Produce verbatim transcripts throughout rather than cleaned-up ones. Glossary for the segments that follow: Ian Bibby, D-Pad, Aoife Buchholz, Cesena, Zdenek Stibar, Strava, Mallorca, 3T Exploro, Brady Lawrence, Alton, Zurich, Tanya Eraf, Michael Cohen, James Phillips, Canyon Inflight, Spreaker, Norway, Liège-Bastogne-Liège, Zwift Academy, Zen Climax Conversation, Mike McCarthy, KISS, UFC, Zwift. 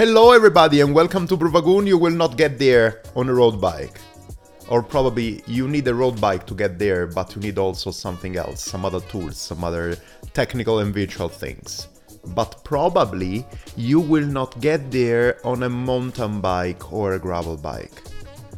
Hello everybody and welcome to Broom Wagon. You will not get there on a road bike. Or probably you need a road bike to get there, but you need also something else, some other tools, some other technical and virtual things. But probably you will not get there on a mountain bike or a gravel bike.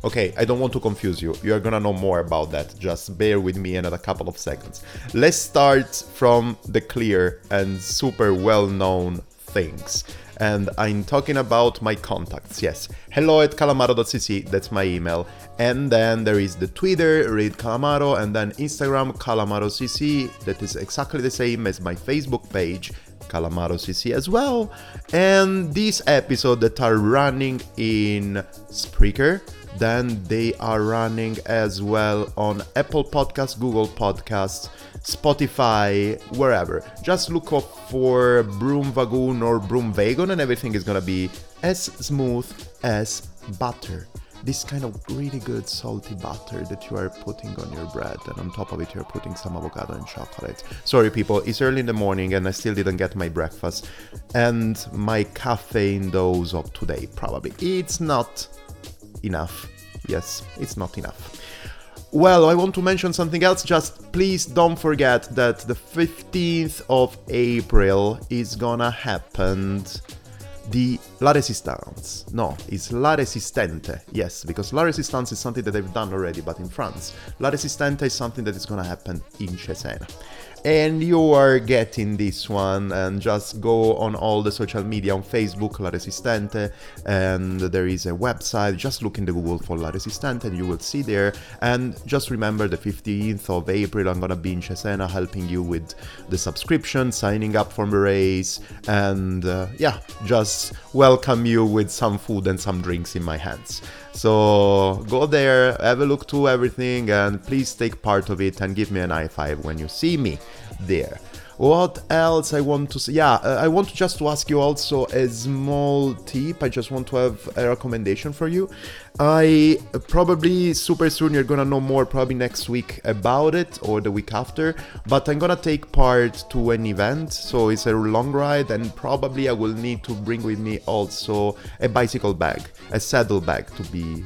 Okay, I don't want to confuse you. You are gonna know more about that. Just bear with me another couple of seconds. Let's start from the clear and super well-known things. And I'm talking about my contacts, yes. Hello at calamaro dot c c, that's my email. And then there is the Twitter, read calamaro, and then Instagram, calamaro dot c c, that is exactly the same as my Facebook page, calamaro dot c c as well. And these episodes that are running in Spreaker, then they are running as well on Apple Podcasts, Google Podcasts, Spotify, wherever. Just look up for Broom Wagon or Broom Wagon and everything is gonna be as smooth as butter. This kind of really good salty butter that you are putting on your bread, and on top of it you're putting some avocado and chocolate. Sorry people, it's early in the morning and I still didn't get my breakfast and my caffeine dose of today probably. It's not enough. Yes, it's not enough. Well, I want to mention something else, just please don't forget that the fifteenth of April is gonna happen the La Resistente. No, it's La Resistente, yes, because La Resistente is something that they've done already, but in France. La Resistente is something that is gonna happen in Cesena. And you are getting this one, and just go on all the social media, on Facebook, La Resistente, and there is a website, just look in the Google for La Resistente and you will see there. And just remember the fifteenth of April, I'm gonna be in Cesena helping you with the subscription, signing up for the race, and uh, yeah, just welcome you with some food and some drinks in my hands. So go there, have a look to everything, and please take part of it and give me an high five when you see me there. What else I want to say? Yeah, uh, I want to just to ask you also a small tip. I just want to have a recommendation for you. I uh, probably super soon you're gonna know more, probably next week about it or the week after, but I'm gonna take part to an event, so it's a long ride and probably I will need to bring with me also a bicycle bag, a saddle bag to be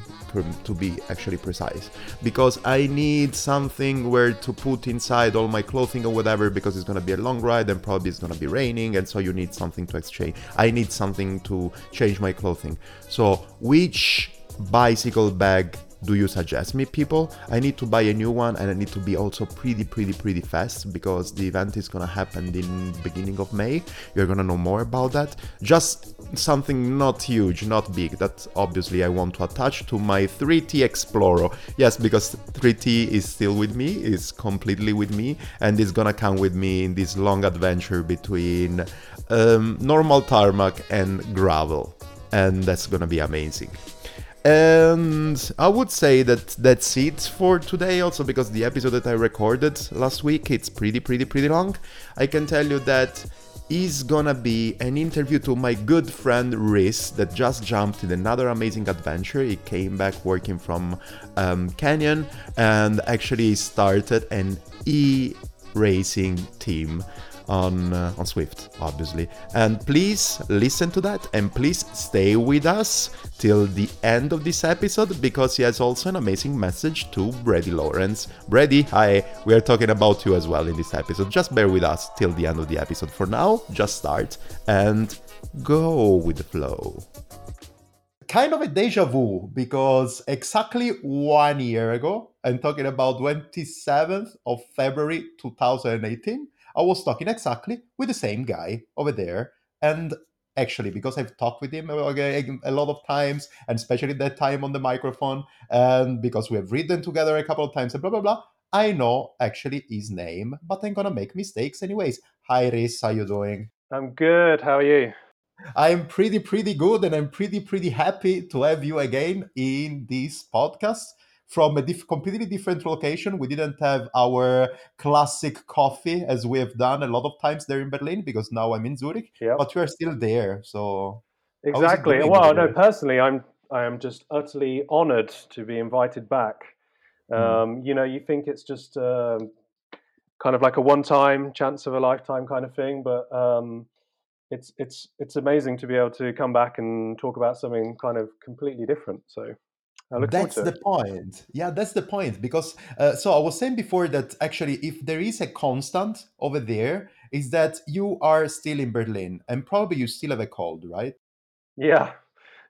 to be actually precise, because I need something where to put inside all my clothing or whatever, because it's gonna be a long ride and probably it's gonna be raining, and so you need something to exchange. I need something to change my clothing. So which bicycle bag do you suggest me, people? I need to buy a new one and I need to be also pretty, pretty, pretty fast, because the event is gonna happen in the beginning of May. You're gonna know more about that. Just something not huge, not big, that obviously I want to attach to my three T Exploro. Yes, because three T is still with me, is completely with me, and is gonna come with me in this long adventure between um, normal tarmac and gravel. And that's gonna be amazing. And I would say that that's it for today also, because the episode that I recorded last week, it's pretty, pretty, pretty long. I can tell you that is gonna be an interview to my good friend Riz, that just jumped in another amazing adventure. He came back working from um, Canyon and actually started an e-racing team on uh, on Zwift, obviously. And please listen to that, and please stay with us till the end of this episode, because he has also an amazing message to Brady Lawrence. Brady, hi, we are talking about you as well in this episode. Just bear with us till the end of the episode. For now, just start and go with the flow. Kind of a deja vu, because exactly one year ago, I'm talking about twenty-seventh of February two thousand eighteen, I was talking exactly with the same guy over there. And actually, because I've talked with him a lot of times, and especially that time on the microphone, and because we have ridden together a couple of times and blah, blah, blah, I know actually his name, but I'm going to make mistakes anyways. Hi, Riz, how you doing? I'm good. How are you? I'm pretty, pretty good. And I'm pretty, pretty happy to have you again in this podcast. From a diff- completely different location. We didn't have our classic coffee as we have done a lot of times there in Berlin, because now I'm in Zurich, yep. But you are still there. So exactly. Well, no, personally, I'm I am just utterly honoured to be invited back. Um, mm. You know, you think it's just uh, kind of like a one-time chance of a lifetime kind of thing, but um, it's it's it's amazing to be able to come back and talk about something kind of completely different. So I look forward to it. That's the point. Yeah, that's the point. Because uh, so I was saying before that actually, if there is a constant over there, is that you are still in Berlin and probably you still have a cold, right? Yeah,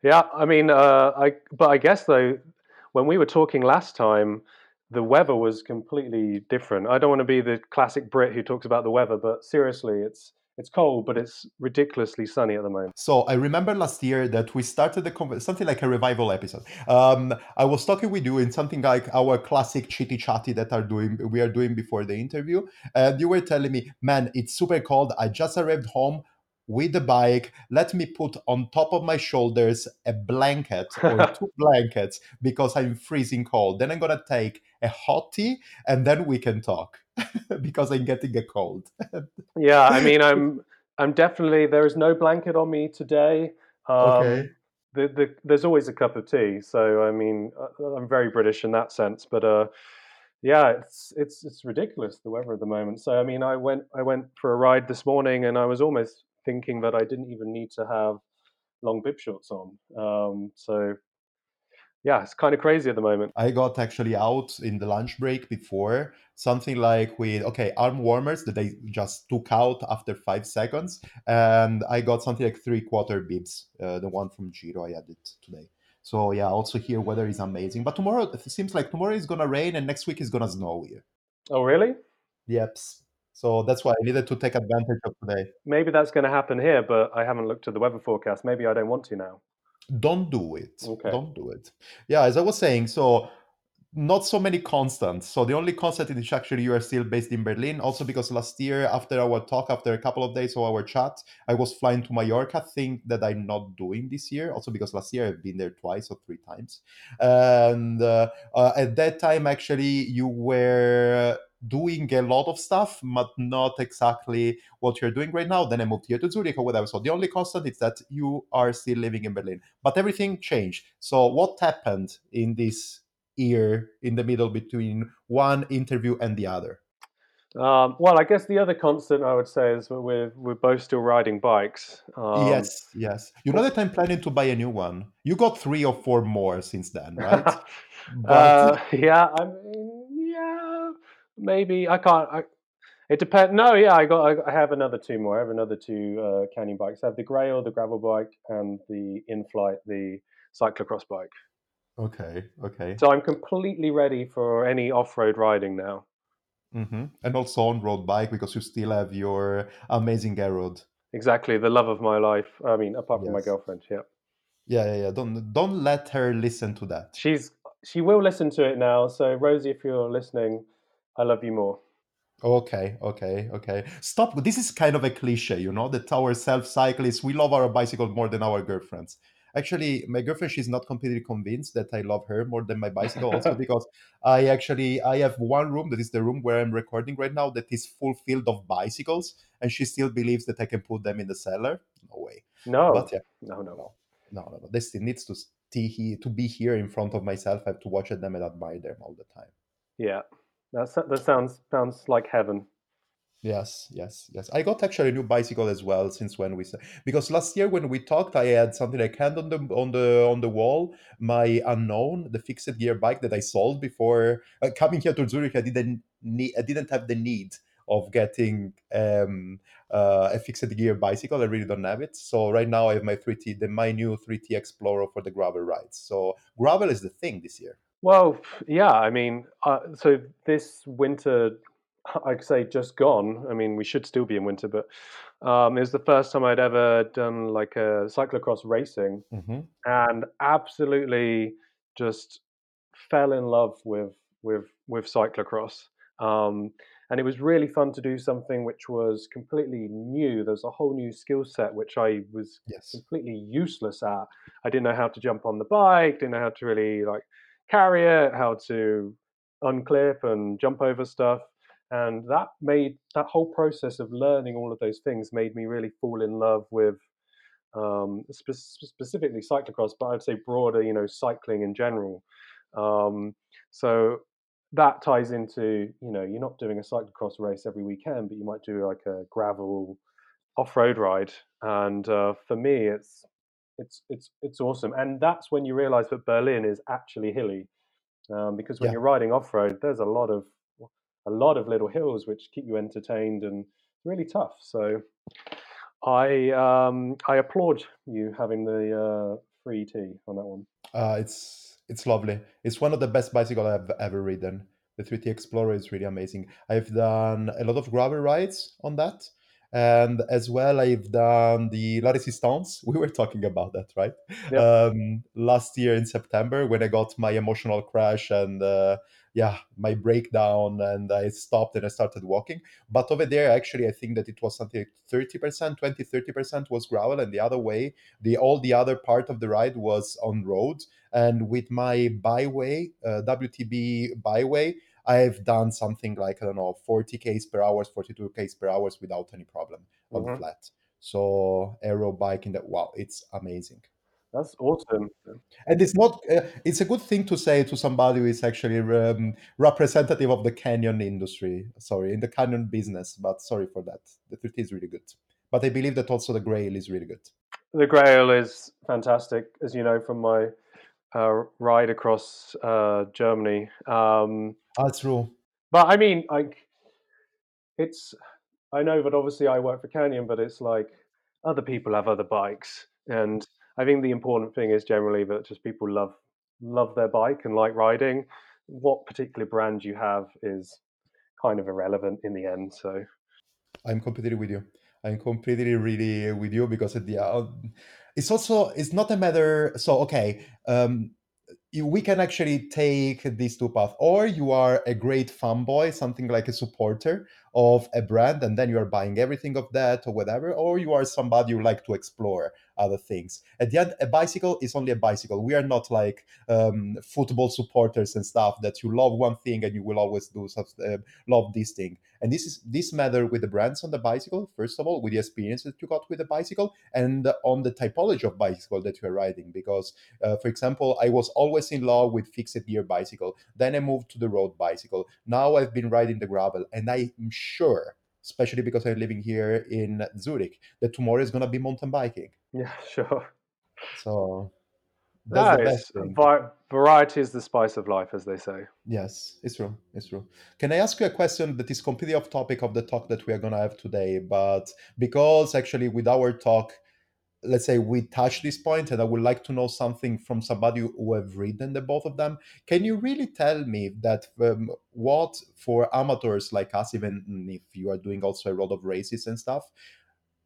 yeah. I mean, uh, I but I guess though, when we were talking last time, the weather was completely different. I don't want to be the classic Brit who talks about the weather, but seriously, it's it's cold, but it's ridiculously sunny at the moment. So I remember last year that we started the conver- something like a revival episode. Um, I was talking with you in something like our classic chitty chatty that are doing we are doing before the interview, and you were telling me, "Man, it's super cold. I just arrived home with the bike. Let me put on top of my shoulders a blanket or two blankets because I'm freezing cold. Then I'm gonna take a hot tea and then we can talk because I'm getting a cold." Yeah, I mean, I'm I'm definitely, there is no blanket on me today. Um, okay. The, the, there's always a cup of tea. So, I mean, I'm very British in that sense, but uh, yeah, it's it's it's ridiculous, the weather at the moment. So, I mean, I went I went for a ride this morning and I was almost thinking that I didn't even need to have long bib shorts on. Um, so yeah, it's kind of crazy at the moment. I got actually out in the lunch break before, something like with, okay, arm warmers that they just took out after five seconds. And I got something like three quarter bibs, uh, the one from Giro I added today. So yeah, also here weather is amazing. But tomorrow, it seems like tomorrow is going to rain and next week is going to snow here. Oh, really? Yep. So that's why I needed to take advantage of today. Maybe that's going to happen here, but I haven't looked at the weather forecast. Maybe I don't want to now. Don't do it. Okay. Don't do it. Yeah, as I was saying, so not so many constants. So the only constant is actually you are still based in Berlin. Also because last year, after our talk, after a couple of days of our chat, I was flying to Mallorca, thing that I'm not doing this year. Also because last year I've been there twice or three times. And uh, uh, at that time, actually, you were doing a lot of stuff, but not exactly what you're doing right now. Then I moved here to Zurich or whatever. So the only constant is that you are still living in Berlin. But everything changed. So what happened in this year, in the middle between one interview and the other? Um, well, I guess the other constant I would say is we're we're both still riding bikes. Um, yes, yes. You know that I'm planning to buy a new one. You got three or four more since then, right? but... uh, yeah, I mean, yeah. Maybe I can't. I, it depends. No, yeah, I got. I, I have another two more. I have another two uh, Canyon bikes. I have the Grail, the gravel bike, and the Inflight, the cyclocross bike. Okay, okay. So I'm completely ready for any off-road riding now. Mm-hmm. And also on-road bike because you still have your amazing air road. Exactly, the love of my life. I mean, apart from yes. my girlfriend. Yeah. Yeah, yeah, yeah. Don't don't let her listen to that. She's she will listen to it now. So Rosie, if you're listening, I love you more. Okay, okay, okay. Stop. This is kind of a cliche, you know, that our self-cyclists, we love our bicycle more than our girlfriends. Actually, my girlfriend, she's not completely convinced that I love her more than my bicycle also because I actually, I have one room that is the room where I'm recording right now that is full filled of bicycles and she still believes that I can put them in the cellar. No way. No, but yeah, no, no, no, no, no, no. They still needs to, st- to be here in front of myself. I have to watch at them and admire them all the time. Yeah. That that sounds sounds like heaven. Yes, yes, yes. I got actually a new bicycle as well since when we because last year when we talked, I had something like hand on the on the on the wall. My unknown, the fixed gear bike that I sold before uh, coming here to Zurich. I didn't need, I didn't have the need of getting um, uh, a fixed gear bicycle. I really don't have it. So right now I have my three T, the my new three T Exploro for the gravel rides. So gravel is the thing this year. Well, yeah, I mean, uh, so this winter, I'd say just gone. I mean, we should still be in winter, but um, it was the first time I'd ever done like a cyclocross racing mm-hmm. and absolutely just fell in love with with, with cyclocross. Um, and it was really fun to do something which was completely new. There's a whole new skill set, which I was yes. completely useless at. I didn't know how to jump on the bike, didn't know how to really like carry it, how to unclip and jump over stuff. And that made that whole process of learning all of those things made me really fall in love with um, spe- specifically cyclocross, but I'd say broader, you know, cycling in general. Um, so that ties into, you know, you're not doing a cyclocross race every weekend, but you might do like a gravel off-road ride, and uh, for me, it's it's it's it's awesome. And that's when you realise that Berlin is actually hilly, um, because when yeah. you're riding off-road, there's a lot of a lot of little hills which keep you entertained and really tough. So I um, I applaud you having the uh, three T on that one. Uh, it's it's lovely. It's one of the best bicycles I've ever ridden. The three T Exploro is really amazing. I've done a lot of gravel rides on that. And as well, I've done the La Resistente. We were talking about that, right? Yep. Um, last year in September, when I got my emotional crash and uh, yeah, my breakdown, and I stopped and I started walking. But over there, actually, I think that it was something like thirty percent, twenty, thirty percent was gravel. And the other way, the all the other part of the ride was on road. And with my byway, uh, W T B byway, I've done something like, I don't know, forty k's per hour, forty-two k's per hour without any problem on mm-hmm. the flat. So aero biking, that, wow, it's amazing. That's awesome. And it's not, uh, it's a good thing to say to somebody who is actually um, representative of the canyon industry, sorry, in the canyon business, but sorry for that. The three T is really good. But I believe that also the Grail is really good. The Grail is fantastic, as you know, from my uh, ride across uh, Germany. Um, That's true. But I mean, like, it's, I know that obviously I work for Canyon, but it's like other people have other bikes. And I think the important thing is generally that just people love love their bike and like riding. What particular brand you have is kind of irrelevant in the end. So I'm completely with you. I'm completely really with you because at the uh, it's also, it's not a matter, so, okay, um, we can actually take these two paths, or you are a great fanboy, something like a supporter of a brand, and then you are buying everything of that or whatever, or you are somebody who like to explore other things. At the end, a bicycle is only a bicycle. We are not like um, football supporters and stuff that you love one thing and you will always do uh, love this thing. And this is this matter with the brands on the bicycle, first of all, with the experience that you got with the bicycle and on the typology of bicycle that you are riding. Because, uh, for example, I was always in love with fixed gear bicycle. Then I moved to the road bicycle. Now I've been riding the gravel, and I'm sure, especially because I'm living here in Zurich, that tomorrow is going to be mountain biking. Yeah, sure. So that's no, the best thing. Var- variety is the spice of life, as they say. Yes, it's true. It's true. Can I ask you a question that is completely off topic of the talk that we are going to have today? But because actually with our talk, let's say we touch this point, and I would like to know something from somebody who have ridden the both of them. Can you really tell me that um, what for amateurs like us, even if you are doing also a lot of races and stuff,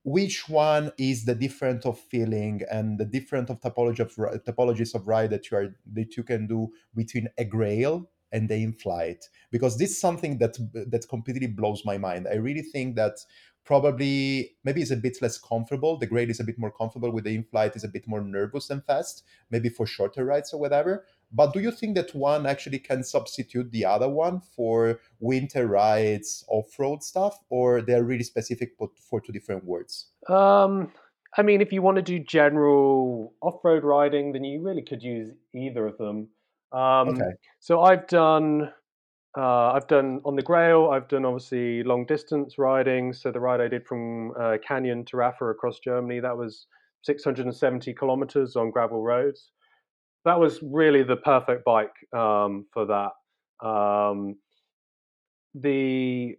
which one is the different of feeling and the different of typology of typologies of ride that you are that you can do between a Grail and the Inflight? Because this is something that that completely blows my mind. I really think that probably maybe it's a bit less comfortable. The Grail is a bit more comfortable. With the Inflight is a bit more nervous and fast, maybe for shorter rides or whatever. But do you think that one actually can substitute the other one for winter rides, off-road stuff, or they're really specific for two different words? Um, I mean, if you want to do general off-road riding, then you really could use either of them. Um, okay. So I've done, uh, I've done on the Grail, I've done obviously long distance riding. So the ride I did from uh, Canyon to Rafa across Germany, that was six hundred seventy kilometers on gravel roads. That was really the perfect bike um, for that. Um, the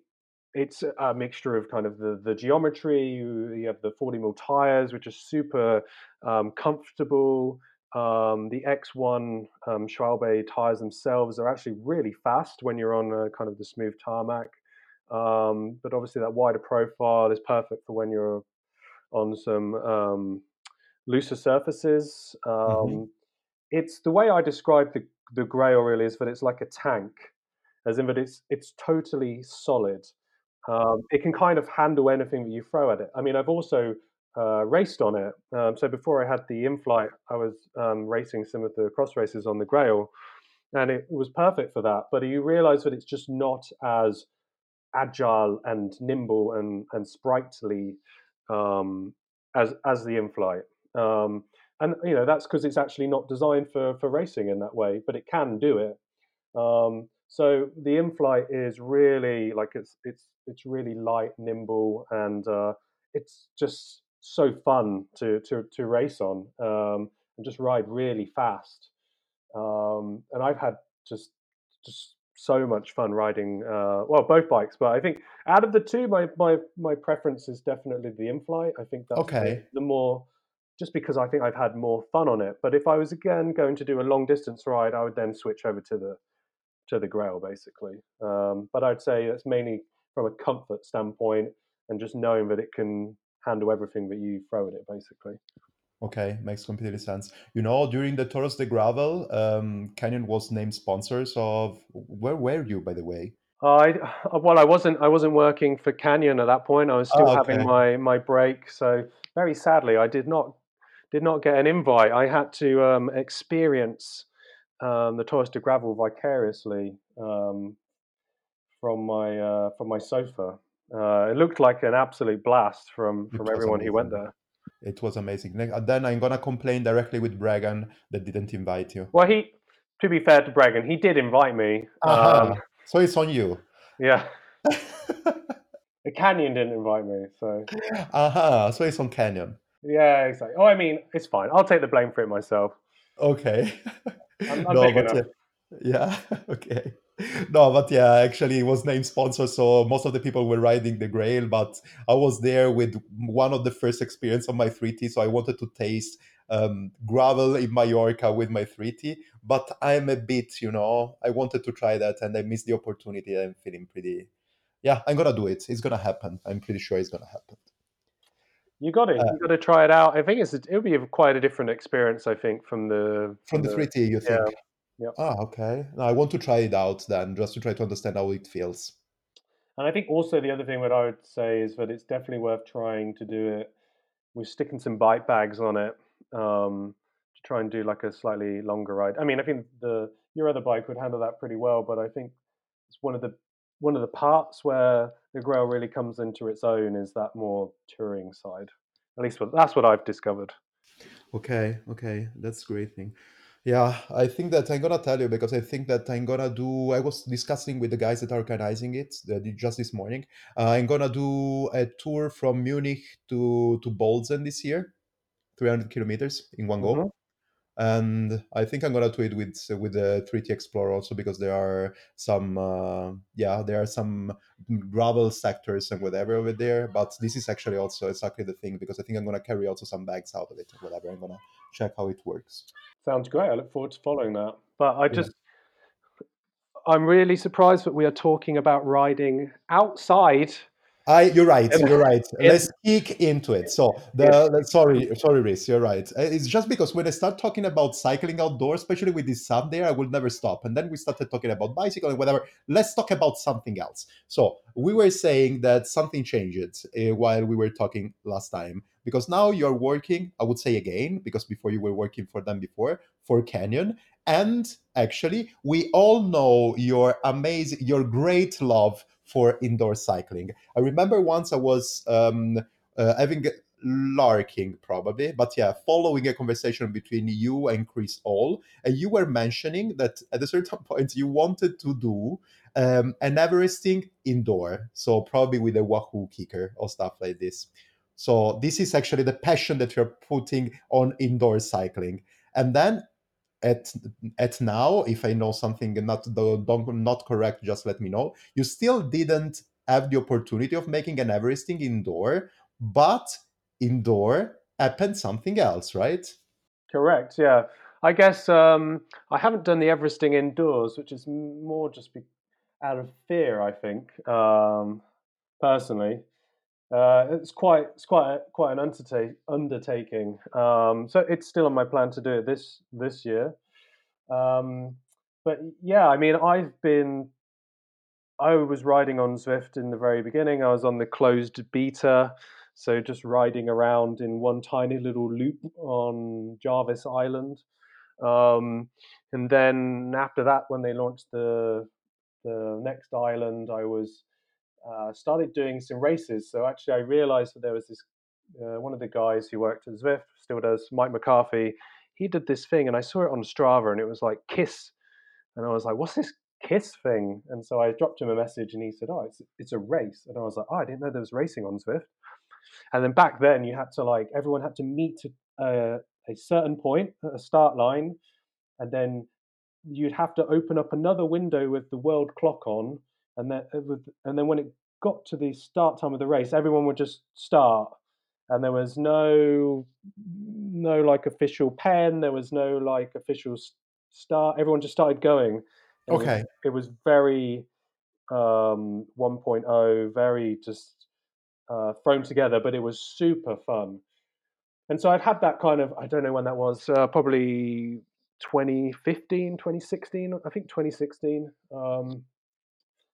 it's a mixture of kind of the, the geometry. You, you have the forty mil tires, which are super um, comfortable. Um, the X one um, Schwalbe tires themselves are actually really fast when you're on a, kind of the smooth tarmac. Um, but obviously, that wider profile is perfect for when you're on some um, looser surfaces. Um, mm-hmm. It's the way I describe the, the Grail really is that it's like a tank, as in that it's it's totally solid. Um, it can kind of handle anything that you throw at it. I mean, I've also uh, raced on it. Um, so before I had the Inflight, I was um, racing some of the cross races on the Grail, and it was perfect for that. But you realize that it's just not as agile and nimble and, and sprightly um, as, as the Inflight. Um, And, you know, that's because it's actually not designed for, for racing in that way, but it can do it. Um, so the Inflight is really, like, it's it's it's really light, nimble, and uh, it's just so fun to to to race on, um, and just ride really fast. Um, and I've had just just so much fun riding, uh, well, both bikes. But I think out of the two, my my my preference is definitely the Inflight. I think that's okay. the, the more, just because I think I've had more fun on it. But if I was again going to do a long distance ride, I would then switch over to the to the Grail, basically. Um, but I'd say that's mainly from a comfort standpoint and just knowing that it can handle everything that you throw at it, basically. Okay, makes completely sense. You know, during the Tours de Gravel, um, Canyon was named sponsors of. Where were you, by the way? I well, I wasn't. I wasn't working for Canyon at that point. I was still oh, okay. having my my break. So very sadly, I did not did not get an invite. I had to um, experience um, the Tours de Gravel vicariously um, from my uh, from my sofa. Uh, it looked like an absolute blast from from it everyone who went there. It was amazing. Then I'm going to complain directly with Bregan that didn't invite you. Well, he, to be fair to Bregan, he did invite me. Uh-huh. Um, so it's on you. Yeah. The Canyon didn't invite me, so. Uh-huh. So it's on Canyon. Yeah, exactly. Oh, I mean, it's fine. I'll take the blame for it myself. Okay. I'm, I'm no, big enough. Yeah, okay. No, but yeah, actually it was named sponsor, so most of the people were riding the Grail, but I was there with one of the first experience of my three T, so I wanted to taste um, gravel in Mallorca with my three T, but I'm a bit, you know, I wanted to try that and I missed the opportunity. I'm feeling pretty, yeah, I'm going to do it. It's going to happen. I'm pretty sure it's going to happen. You got it. Uh, you got to try it out. I think it's a, it'll be quite a different experience, I think, from the... From, from the three T, you think? Yeah. Yep. Ah, okay. No, I want to try it out then, just to try to understand how it feels. And I think also the other thing that I would say is that it's definitely worth trying to do it. We're sticking some bike bags on it um, to try and do like a slightly longer ride. I mean, I think the your other bike would handle that pretty well, but I think it's one of the one of the parts where the Grail really comes into its own is that more touring side. At least that's what I've discovered. Okay, okay, that's a great thing. Yeah, I think that I'm going to tell you because I think that I'm going to do, I was discussing with the guys that are organizing it just this morning. Uh, I'm going to do a tour from Munich to, to Bolzen this year, three hundred kilometers in one go. Mm-hmm. And I think I'm going to do it with with the three T Exploro also because there are some, uh, yeah, there are some gravel sectors and whatever over there. But this is actually also exactly the thing because I think I'm going to carry also some bags out of it and whatever. I'm going to check how it works. Sounds great. I look forward to following that. But I just, yeah. I'm really surprised that we are talking about riding outside. I, you're right. You're right. Let's kick into it. So the sorry, sorry, Riz, you're right. It's just because when I start talking about cycling outdoors, especially with this sun there, I will never stop. And then we started talking about bicycle and whatever. Let's talk about something else. So we were saying that something changed uh, while we were talking last time because now you're working. I would say again because before you were working for them before for Canyon. And actually, we all know your amazing, your great love for indoor cycling. I remember once I was um, uh, having larking probably, but yeah, following a conversation between you and Chris All, and you were mentioning that at a certain point you wanted to do um, an Everesting indoor, so probably with a Wahoo Kicker or stuff like this. So this is actually the passion that you're putting on indoor cycling. And then At at now, if I know something not don't not correct, just let me know. You still didn't have the opportunity of making an Everesting indoor, but indoor happened something else, right? Correct. Yeah, I guess um, I haven't done the Everesting indoors, which is more just be out of fear, I think. Um, personally, uh, it's quite it's quite a, quite an undertake, undertaking. Um, so it's still on my plan to do it this this year. Um, but yeah, I mean, I've been, I was riding on Zwift in the very beginning. I was on the closed beta. So just riding around in one tiny little loop on Jarvis Island. Um, and then after that, when they launched the, the next island, I was uh, started doing some races. So actually I realized that there was this, uh, one of the guys who worked at Zwift, still does, Mike McCarthy, he did this thing and I saw it on Strava and it was like KISS. And I was like, what's this KISS thing? And so I dropped him a message and he said, oh, it's, it's a race. And I was like, oh, I didn't know there was racing on Zwift. And then back then you had to like, everyone had to meet a, a certain point at a start line. And then you'd have to open up another window with the world clock on. And then, and then when it got to the start time of the race, everyone would just start. And there was no, no like official pen. There was no like official start. Everyone just started going. And okay. It was, it was very um, one point oh, very just uh, thrown together, but it was super fun. And so I've had that kind of, I don't know when that was, uh, probably twenty fifteen, twenty sixteen, I think twenty sixteen um,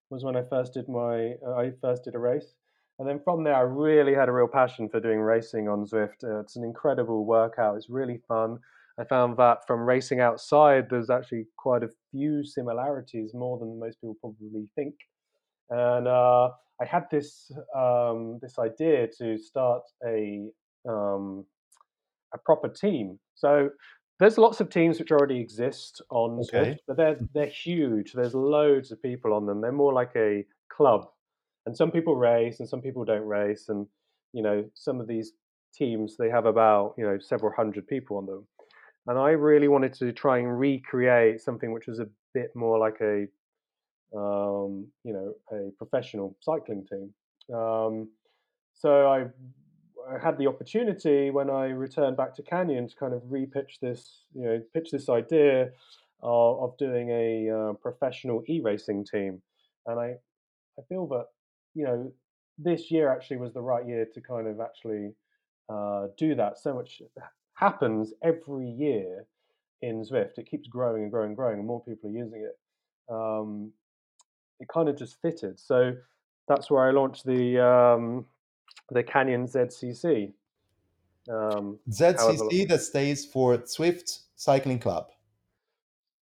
was when I first did my, uh, I first did a race. And then from there, I really had a real passion for doing racing on Zwift. Uh, it's an incredible workout. It's really fun. I found that from racing outside, there's actually quite a few similarities, more than most people probably think. And uh, I had this um, this idea to start a um, a proper team. So there's lots of teams which already exist on okay. Zwift, but they're they're huge. There's loads of people on them. They're more like a club. And some people race and some people don't race. And, you know, some of these teams, they have about, you know, several hundred people on them. And I really wanted to try and recreate something which was a bit more like a, um, you know, a professional cycling team. Um, so I, I had the opportunity when I returned back to Canyon to kind of repitch this, you know, pitch this idea of, of doing a uh, professional e-racing team. And I, I feel that, you know, this year actually was the right year to kind of actually uh, do that. So much happens every year in Zwift. It keeps growing and growing and growing, and more people are using it. Um, it kind of just fitted. So that's where I launched the um, the Canyon Z C C. Um, Z C C that stays for Zwift Cycling Club.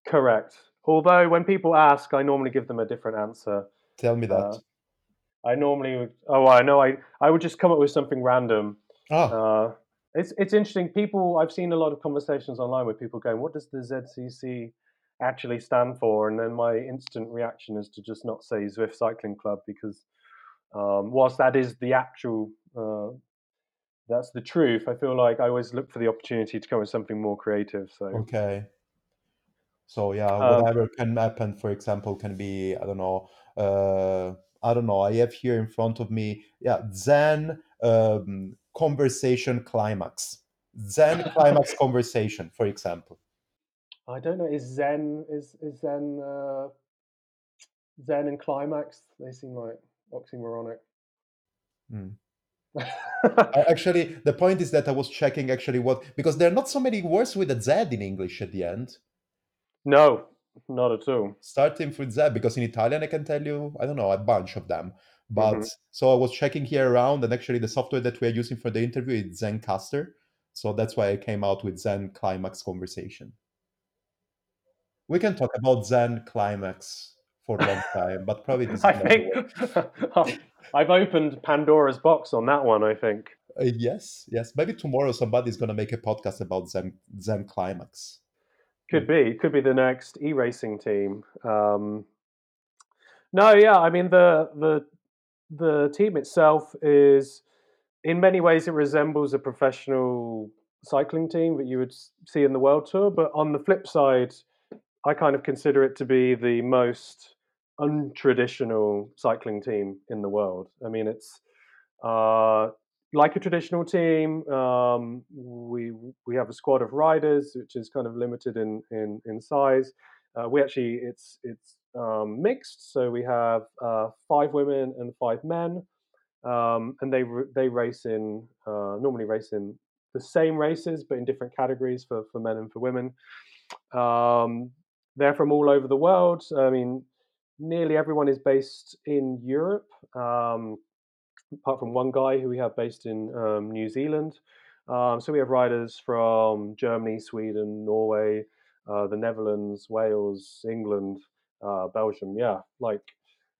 Correct. Although when people ask, I normally give them a different answer. Tell me that. Uh, I normally would, oh, I know, I, I would just come up with something random. Oh. Uh, it's it's interesting. People, I've seen a lot of conversations online with people going, what does the Z C C actually stand for? And then my instant reaction is to just not say Zwift Cycling Club, because um, whilst that is the actual, uh, that's the truth, I feel like I always look for the opportunity to come up with something more creative. So okay. So, yeah, whatever um, can happen, for example, can be, I don't know, uh, I don't know, I have here in front of me, yeah, Zen um, conversation climax. Zen climax conversation, for example. I don't know, is Zen, is, is Zen, uh, Zen and climax, they seem like oxymoronic. Hmm. Actually, the point is that I was checking actually what, because there are not so many words with a Z in English at the end. No. Not at all. Starting with Z, because in Italian I can tell you, I don't know, a bunch of them. But mm-hmm. So I was checking here around, and actually the software that we are using for the interview is Zencaster. So that's why I came out with Zen Climax Conversation. We can talk about Zen Climax for a long time, but probably this is I think I've opened Pandora's box on that one, I think. Uh, yes, yes. Maybe tomorrow somebody's going to make a podcast about Zen, Zen Climax. Could be, could be the next e-racing team. Um, no, yeah, I mean the the the team itself is, in many ways, it resembles a professional cycling team that you would see in the World Tour. But on the flip side, I kind of consider it to be the most untraditional cycling team in the world. I mean, it's uh, like a traditional team, um, we we have a squad of riders, which is kind of limited in in, in size. Uh, we actually it's it's um, mixed, so we have uh, five women and five men, um, and they they race in uh, normally race in the same races, but in different categories for for men and for women. Um, they're from all over the world. I mean, nearly everyone is based in Europe. Um, apart from one guy who we have based in um, New Zealand. Um, so we have riders from Germany, Sweden, Norway, uh, the Netherlands, Wales, England, uh, Belgium. Yeah, like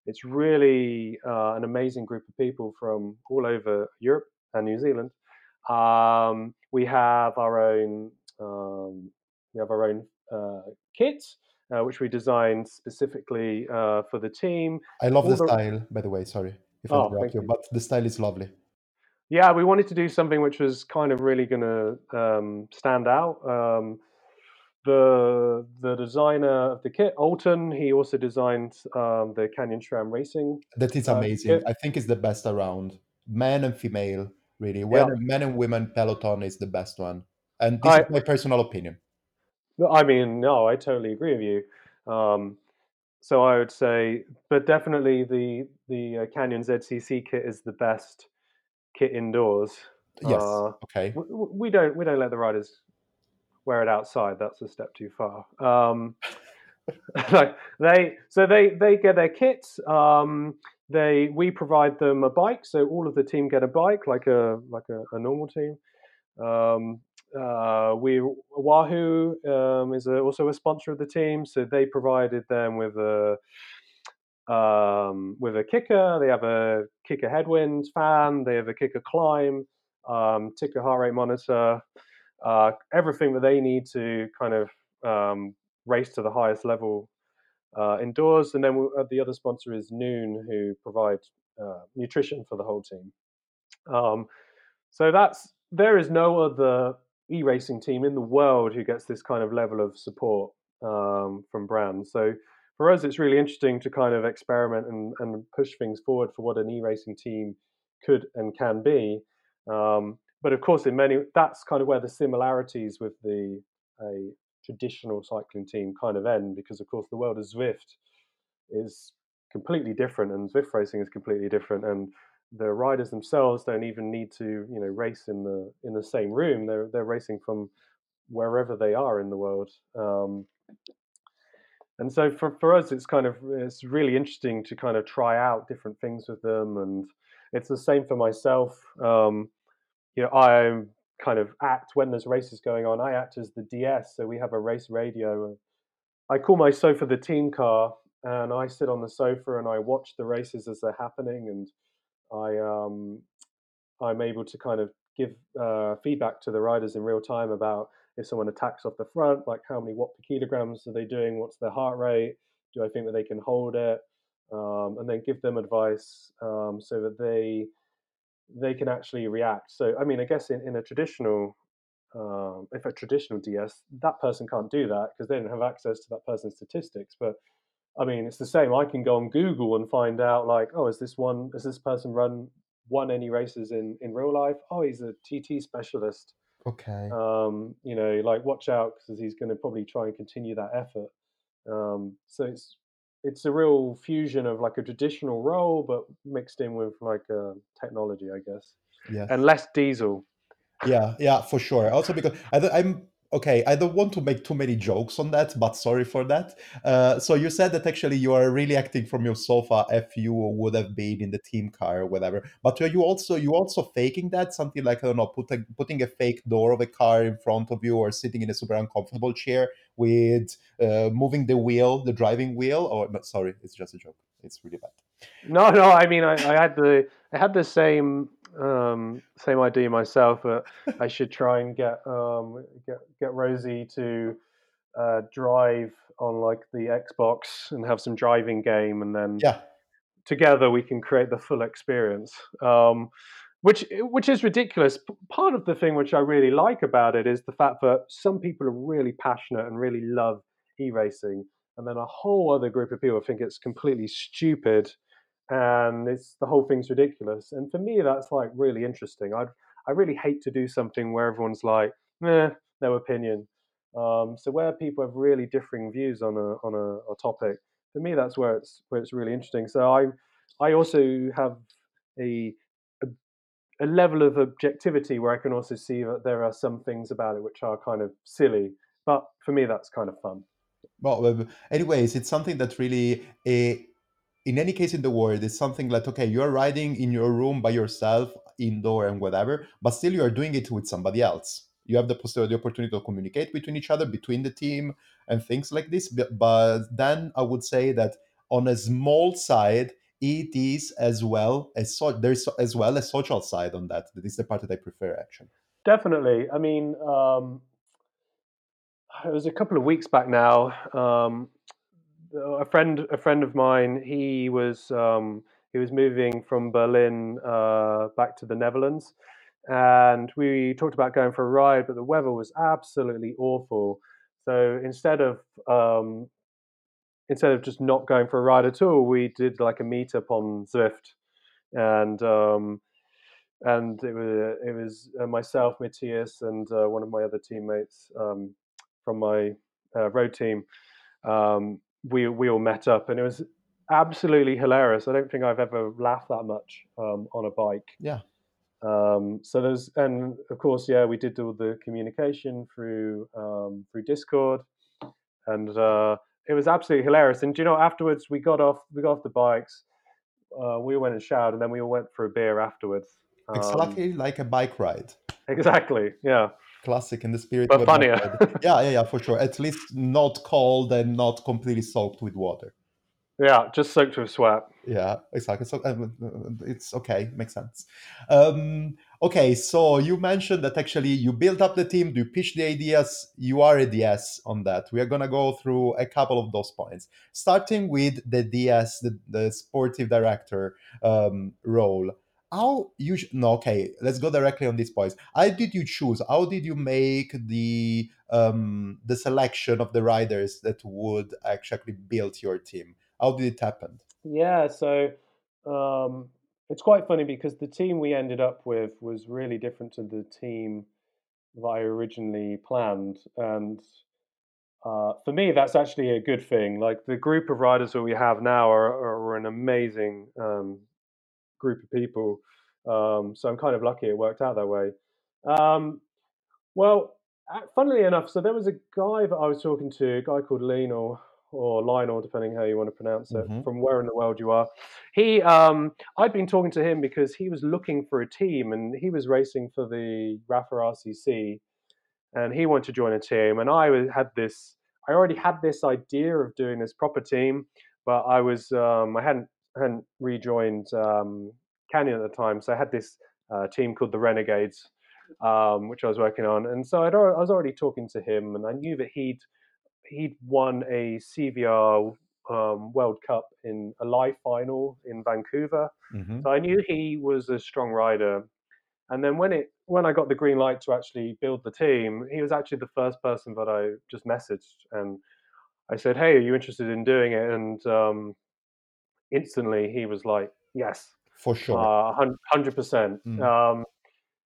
it's really uh, an amazing group of people from all over Europe and New Zealand. Um, we have our own um, we have our own uh, kit, uh, which we designed specifically uh, for the team. I love all the style, by the way, sorry. If oh, I interrupt you, but the style is lovely. Yeah, we wanted to do something which was kind of really going to um, stand out. Um, the the designer of the kit, Alton, he also designed um, the Canyon SRAM Racing. That is amazing. Uh, I think it's the best around, man and female, really. When yeah. Men and women peloton is the best one. And this I, is my personal opinion. I mean, no, I totally agree with you. Um, so I would say, but definitely the the Canyon Z C C kit is the best kit indoors. Yes. Uh, okay. We, we don't we don't let the riders wear it outside. That's a step too far. Um, like they so they they get their kits. Um, they we provide them a bike. So all of the team get a bike, like a like a, a normal team. Um, uh, we Wahoo um, is a, also a sponsor of the team. So they provided them with a. Um, with a kicker, they have a kicker headwind fan, they have a kicker climb, um, ticker heart rate monitor, uh, everything that they need to kind of um, race to the highest level uh, indoors. And then we, uh, the other sponsor is Noon, who provides uh, nutrition for the whole team. Um, so that's there is no other e-racing team in the world who gets this kind of level of support um, from brands. So for us, it's really interesting to kind of experiment and, and push things forward for what an e-racing team could and can be. Um, but of course, in many, that's kind of where the similarities with the a traditional cycling team kind of end, because of course the world of Zwift is completely different, and Zwift racing is completely different, and the riders themselves don't even need to, you know, race in the in the same room. They're they're racing from wherever they are in the world. Um, And so for, for us, it's kind of it's really interesting to kind of try out different things with them, and it's the same for myself. Um, you know, I kind of act when there's races going on. I act as the D S, so we have a race radio. I call my sofa the team car, and I sit on the sofa and I watch the races as they're happening, and I um, I'm able to kind of give uh, feedback to the riders in real time about. If someone attacks off the front, like how many watt per kilograms are they doing? What's their heart rate? Do I think that they can hold it? Um, and then give them advice um, so that they they can actually react. So, I mean, I guess in, in a traditional, um, if a traditional D S, that person can't do that because they don't have access to that person's statistics. But, I mean, it's the same. I can go on Google and find out like, oh, is this one, has this person run, won any races in, in real life? Oh, he's a T T specialist. Okay. Um, you know, like watch out because he's going to probably try and continue that effort. Um, so it's it's a real fusion of like a traditional role, but mixed in with like uh, technology, I guess. Yeah. And less diesel. Yeah, yeah, for sure. Also because I th- I'm okay. I don't want to make too many jokes on that, but sorry for that. Uh, so you said that actually you are really acting from your sofa if you would have been in the team car or whatever. But are you also you also faking that? Something like, I don't know, put a, putting a fake door of a car in front of you or sitting in a super uncomfortable chair with uh, moving the wheel, the driving wheel? Or no, sorry, it's just a joke. It's really bad. No, no. I mean, I, I had the I had the same. Um, same idea myself, but I should try and get um, get, get Rosie to uh, drive on like the Xbox and have some driving game, and then yeah. together we can create the full experience. Um, which which is ridiculous. Part of the thing which I really like about it is the fact that some people are really passionate and really love e-racing, and then a whole other group of people think it's completely stupid. And it's the whole thing's ridiculous, and for me that's like really interesting. I I really hate to do something where everyone's like, eh, no opinion. Um, so where people have really differing views on a on a, a topic, for me that's where it's where it's really interesting. So I I also have a, a a level of objectivity where I can also see that there are some things about it which are kind of silly, but for me that's kind of fun. Well, anyways, it's something that really. Uh... In any case in the world, it's something like, okay, you're riding in your room by yourself, indoor and whatever, but still you are doing it with somebody else. You have the possibility, the opportunity to communicate between each other, between the team and things like this. But then I would say that on a small side, it is as well as so, there's as well a social side on that. That is the part that I prefer, actually. Definitely. I mean, um, it was a couple of weeks back now. Um, A friend, a friend of mine, he was um, who was moving from Berlin uh, back to the Netherlands. And we talked about going for a ride, but the weather was absolutely awful. So instead of um, instead of just not going for a ride at all, we did like a meetup on Zwift, and um, and it was it was myself, Matthias, and uh, one of my other teammates um, from my uh, road team. Um, we we all met up, and it was absolutely hilarious. I don't think I've ever laughed that much um, on a bike. Yeah. Um, so there's, and of course, yeah, we did all the communication through, um, through Discord, and, uh, it was absolutely hilarious. And do you know, afterwards we got off, we got off the bikes, uh, we went and showered, and then we all went for a beer afterwards. Um, exactly like a bike ride. Exactly. Yeah. Classic in the spirit. But of funnier. yeah, yeah, yeah, for sure. At least not cold and not completely soaked with water. Yeah, just soaked with sweat. Yeah, exactly. So um, it's okay, makes sense. Um, okay, so you mentioned that actually you built up the team, you pitched the ideas, you are a D S on that. We are going to go through a couple of those points, starting with the D S, the, the sportive director um, role. How you sh- no okay? Let's go directly on these points. How did you choose? How did you make the um, the selection of the riders that would actually build your team? How did it happen? Yeah, so um, it's quite funny because the team we ended up with was really different to the team that I originally planned. And uh, for me, that's actually a good thing. Like the group of riders that we have now are, are an amazing um, group of people. Um, so I'm kind of lucky it worked out that way. Um, well, funnily enough, so there was a guy that I was talking to, a guy called Lionel, or Lionel, depending how you want to pronounce it, mm-hmm. from where in the world you are. He, um, I'd been talking to him because he was looking for a team, and he was racing for the R C C, and he wanted to join a team. And I was, had this, I already had this idea of doing this proper team, but I was, um, I hadn't hadn't rejoined um, Canyon at the time, so I had this uh, team called the Renegades, um, which I was working on. And so I'd, I was already talking to him, and I knew that he'd. He'd won a C V R um, World Cup in a live final in Vancouver. Mm-hmm. So I knew he was a strong rider. And then when it when I got the green light to actually build the team, he was actually the first person that I just messaged. And I said, hey, are you interested in doing it? And um, instantly he was like, yes. For sure. Uh, one hundred percent. Mm. Um,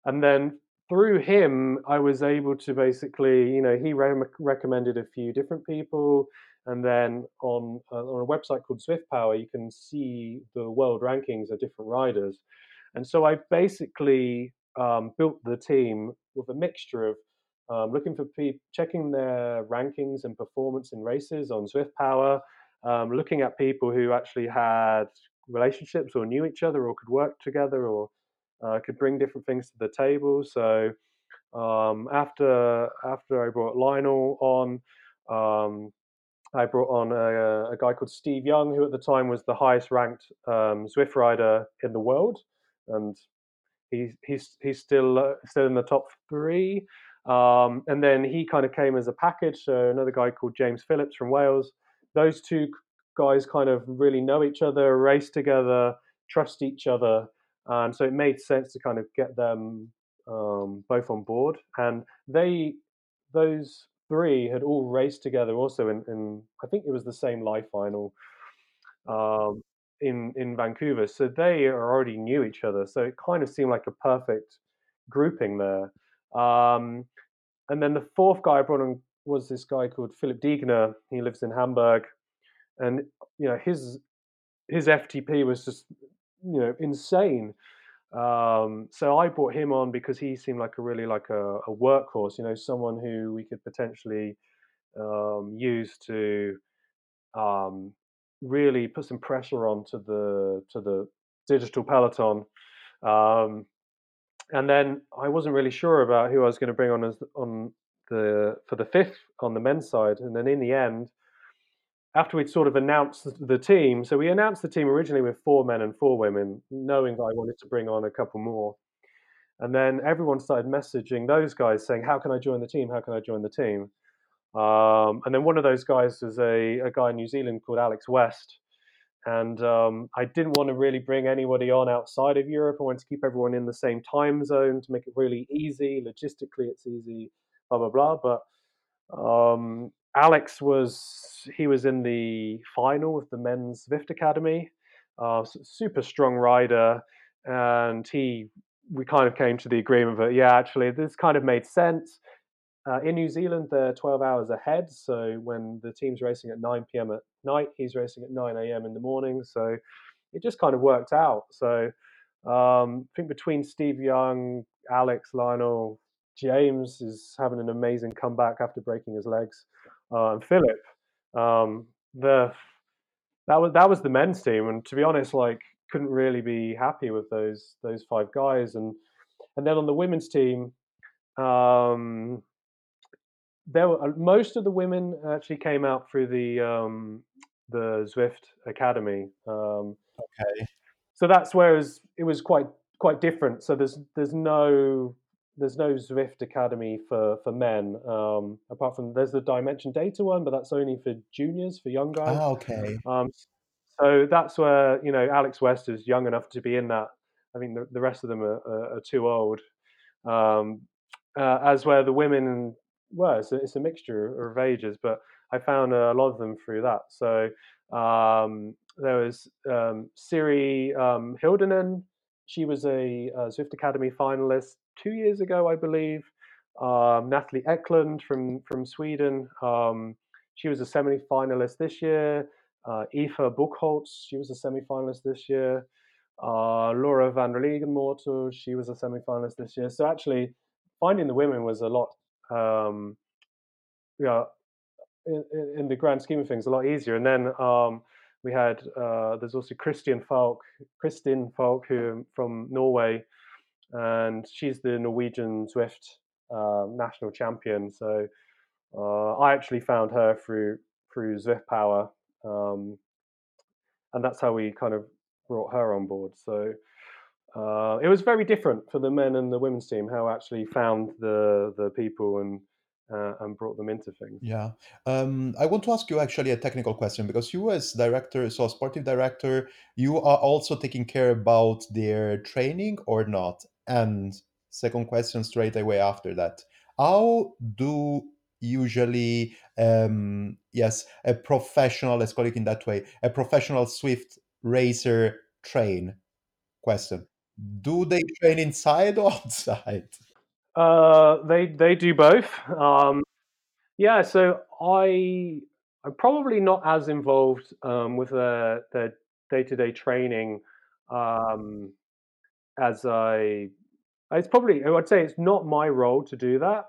and then... Through him, I was able to basically, you know, he re- recommended a few different people, and then on uh, on a website called Zwift Power, you can see the world rankings of different riders. And so I basically um, built the team with a mixture of um, looking for people, checking their rankings and performance in races on Zwift Power, um, looking at people who actually had relationships or knew each other or could work together or Uh, could bring different things to the table. So um, after after I brought Lionel on, um, I brought on a, a guy called Steve Young, who at the time was the highest ranked um, Zwift rider in the world, and he's he's he's still uh, still in the top three. Um, and then he kind of came as a package. So another guy called James Phillips from Wales. Those two guys kind of really know each other, race together, trust each other. And so it made sense to kind of get them um, both on board. And they, those three had all raced together also in, in I think it was the same live final um, in, in Vancouver. So they already knew each other. So it kind of seemed like a perfect grouping there. Um, and then the fourth guy I brought on was this guy called Philip Degner. He lives in Hamburg. And, you know, his his F T P was just... you know, insane. Um, so I brought him on because he seemed like a really like a, a workhorse, you know, someone who we could potentially um, use to um, really put some pressure on to the, to the digital peloton. Um, and then I wasn't really sure about who I was going to bring on as on the, for the fifth on the men's side. And then in the end, after we'd sort of announced the team, so we announced the team originally with four men and four women, knowing that I wanted to bring on a couple more. And then everyone started messaging those guys saying, how can I join the team? How can I join the team? Um, and then one of those guys was a, a guy in New Zealand called Alex West, And um, I didn't want to really bring anybody on outside of Europe. I wanted to keep everyone in the same time zone to make it really easy. Logistically, it's easy, blah, blah, blah. But um, Alex was, he was in the final of the men's Zwift Academy, uh, super strong rider. And he, we kind of came to the agreement that, yeah, actually, this kind of made sense. Uh, in New Zealand, they're twelve hours ahead. So when the team's racing at nine p.m. at night, he's racing at nine a.m. in the morning. So it just kind of worked out. So um, I think between Steve Young, Alex, Lionel, James is having an amazing comeback after breaking his legs. Uh, and Philip, um, the that was that was the men's team. And to be honest, like couldn't really be happy with those those five guys. And and then on the women's team. Um, There were, most of the women actually came out through the um, the Zwift Academy. Um, okay. So that's where it was, it was quite quite different. So there's there's no there's no Zwift Academy for for men um, apart from there's the Dimension Data one, but that's only for juniors, for young guys. Oh, okay. Um, so that's where you know Alex West is young enough to be in that. I mean, the, the rest of them are, are, are too old. Um, uh, as where the women. Well, it's a, it's a mixture of ages, but I found a lot of them through that. So um, there was um, Siri um, Hildanen. She was a, a Zwift Academy finalist two years ago, I believe. Um, Natalie Eklund from, from Sweden. Um, she was a semi-finalist this year. Uh, Aoife Buchholz, she was a semi-finalist this year. Uh, Laura van der Liegenmortel, she was a semi-finalist this year. So actually, finding the women was a lot Um, yeah, in, in the grand scheme of things, a lot easier. And then um, we had uh, there's also Christian Falk, Kristin Falk, who from Norway, and she's the Norwegian Zwift uh, national champion. So uh, I actually found her through through Zwift Power, um, and that's how we kind of brought her on board. So. Uh, it was very different for the men and the women's team, how I actually found the the people and uh, and brought them into things. Yeah. Um, I want to ask you actually a technical question, because you as director, so sportive director, you are also taking care about their training or not? And second question straight away after that. How do usually, um, yes, a professional, let's call it in that way, a professional Zwift racer train? Question. Do they train inside or outside? Uh, they they do both. Um, yeah, so I I'm probably not as involved um, with their their day-to-day training um, as I. It's probably I'd say it's not my role to do that.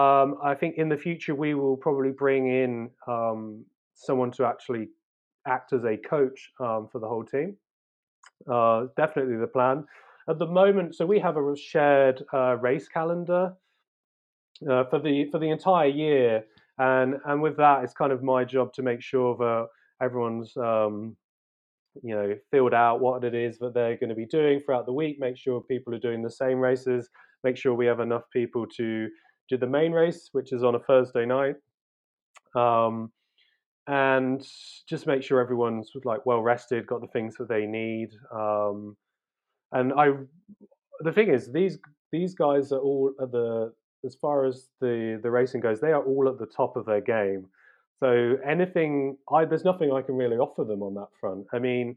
Um, I think in the future we will probably bring in um, someone to actually act as a coach um, for the whole team. Uh, definitely the plan at the moment. So we have a shared uh, race calendar uh, for the for the entire year, and and with that, it's kind of my job to make sure that everyone's um, you know filled out what it is that they're going to be doing throughout the week. Make sure people are doing the same races. Make sure we have enough people to do the main race, which is on a Thursday night. Um, And just make sure everyone's like well rested, got the things that they need. Um, and I, the thing is, these these guys are all at the as far as the the racing goes, they are all at the top of their game. So anything, I there's nothing I can really offer them on that front. I mean,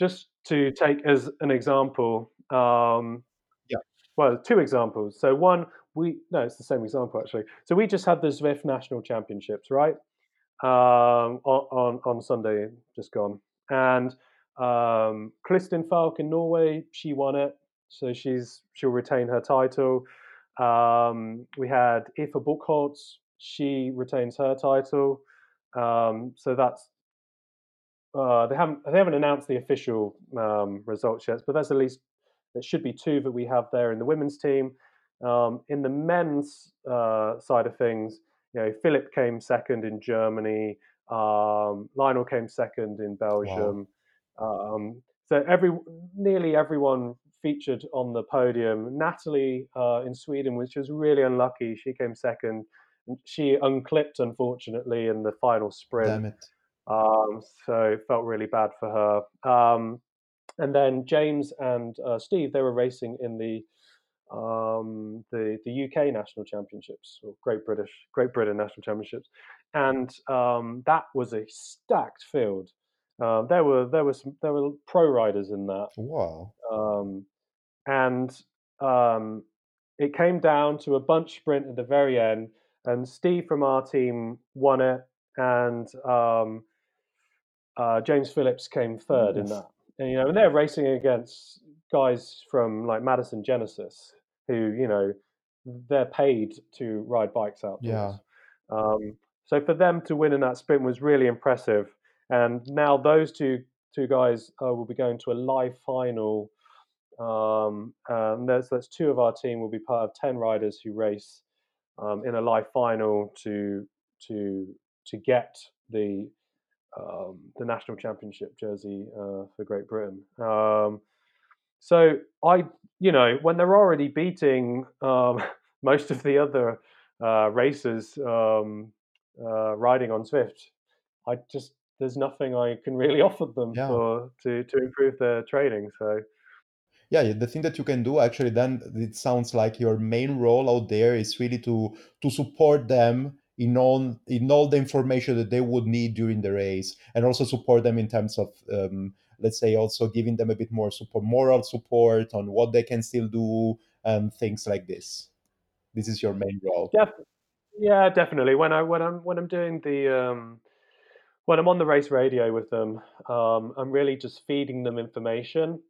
just to take as an example, um, yeah, well, two examples. So one, we no, it's the same example actually. So we just had the Zwift National Championships, right? Um, on, on on Sunday, just gone. And um, Kristin Falk in Norway, she won it, so she's she'll retain her title. Um, we had Aoife Buchholz, she retains her title. Um, so that's uh, they haven't they haven't announced the official um, results yet, but that's at least there should be two that we have there in the women's team. Um, in the men's uh, side of things. You know, Philip came second in Germany. Um, Lionel came second in Belgium. Wow. Um, so every nearly everyone featured on the podium. Natalie uh, in Sweden, which was really unlucky, she came second. She unclipped, unfortunately, in the final sprint. Damn it. Um, so felt really bad for her. Um, and then James and uh, Steve, they were racing in the um, the the U K National Championships, or Great British Great Britain National Championships, and um, that was a stacked field. Uh, there were there were some, there were pro riders in that. Wow. Um, and um, it came down to a bunch sprint at the very end, and Steve from our team won it, and um, uh, James Phillips came third in that. And you know, and they're racing against guys from like Madison Genesis, who you know they're paid to ride bikes out. Yeah. Um, so for them to win in that sprint was really impressive. And now those two two guys uh, will be going to a live final. Um, and that's, that's two of our team will be part of ten riders who race um, in a live final to to to get the um, the national championship jersey uh, for Great Britain. Um, so I, you know, when they're already beating um, most of the other uh, racers um, uh, riding on Zwift, I just there's nothing I can really offer them yeah. for to, to improve their training. So, yeah, the thing that you can do actually, then it sounds like your main role out there is really to to support them in all in all the information that they would need during the race, and also support them in terms of um, let's say also giving them a bit more support, moral support on what they can still do and things like this. This is your main role. Yeah, yeah, definitely. When I when I'm when I'm doing the um... when I'm on the race radio with them, um, I'm really just feeding them information,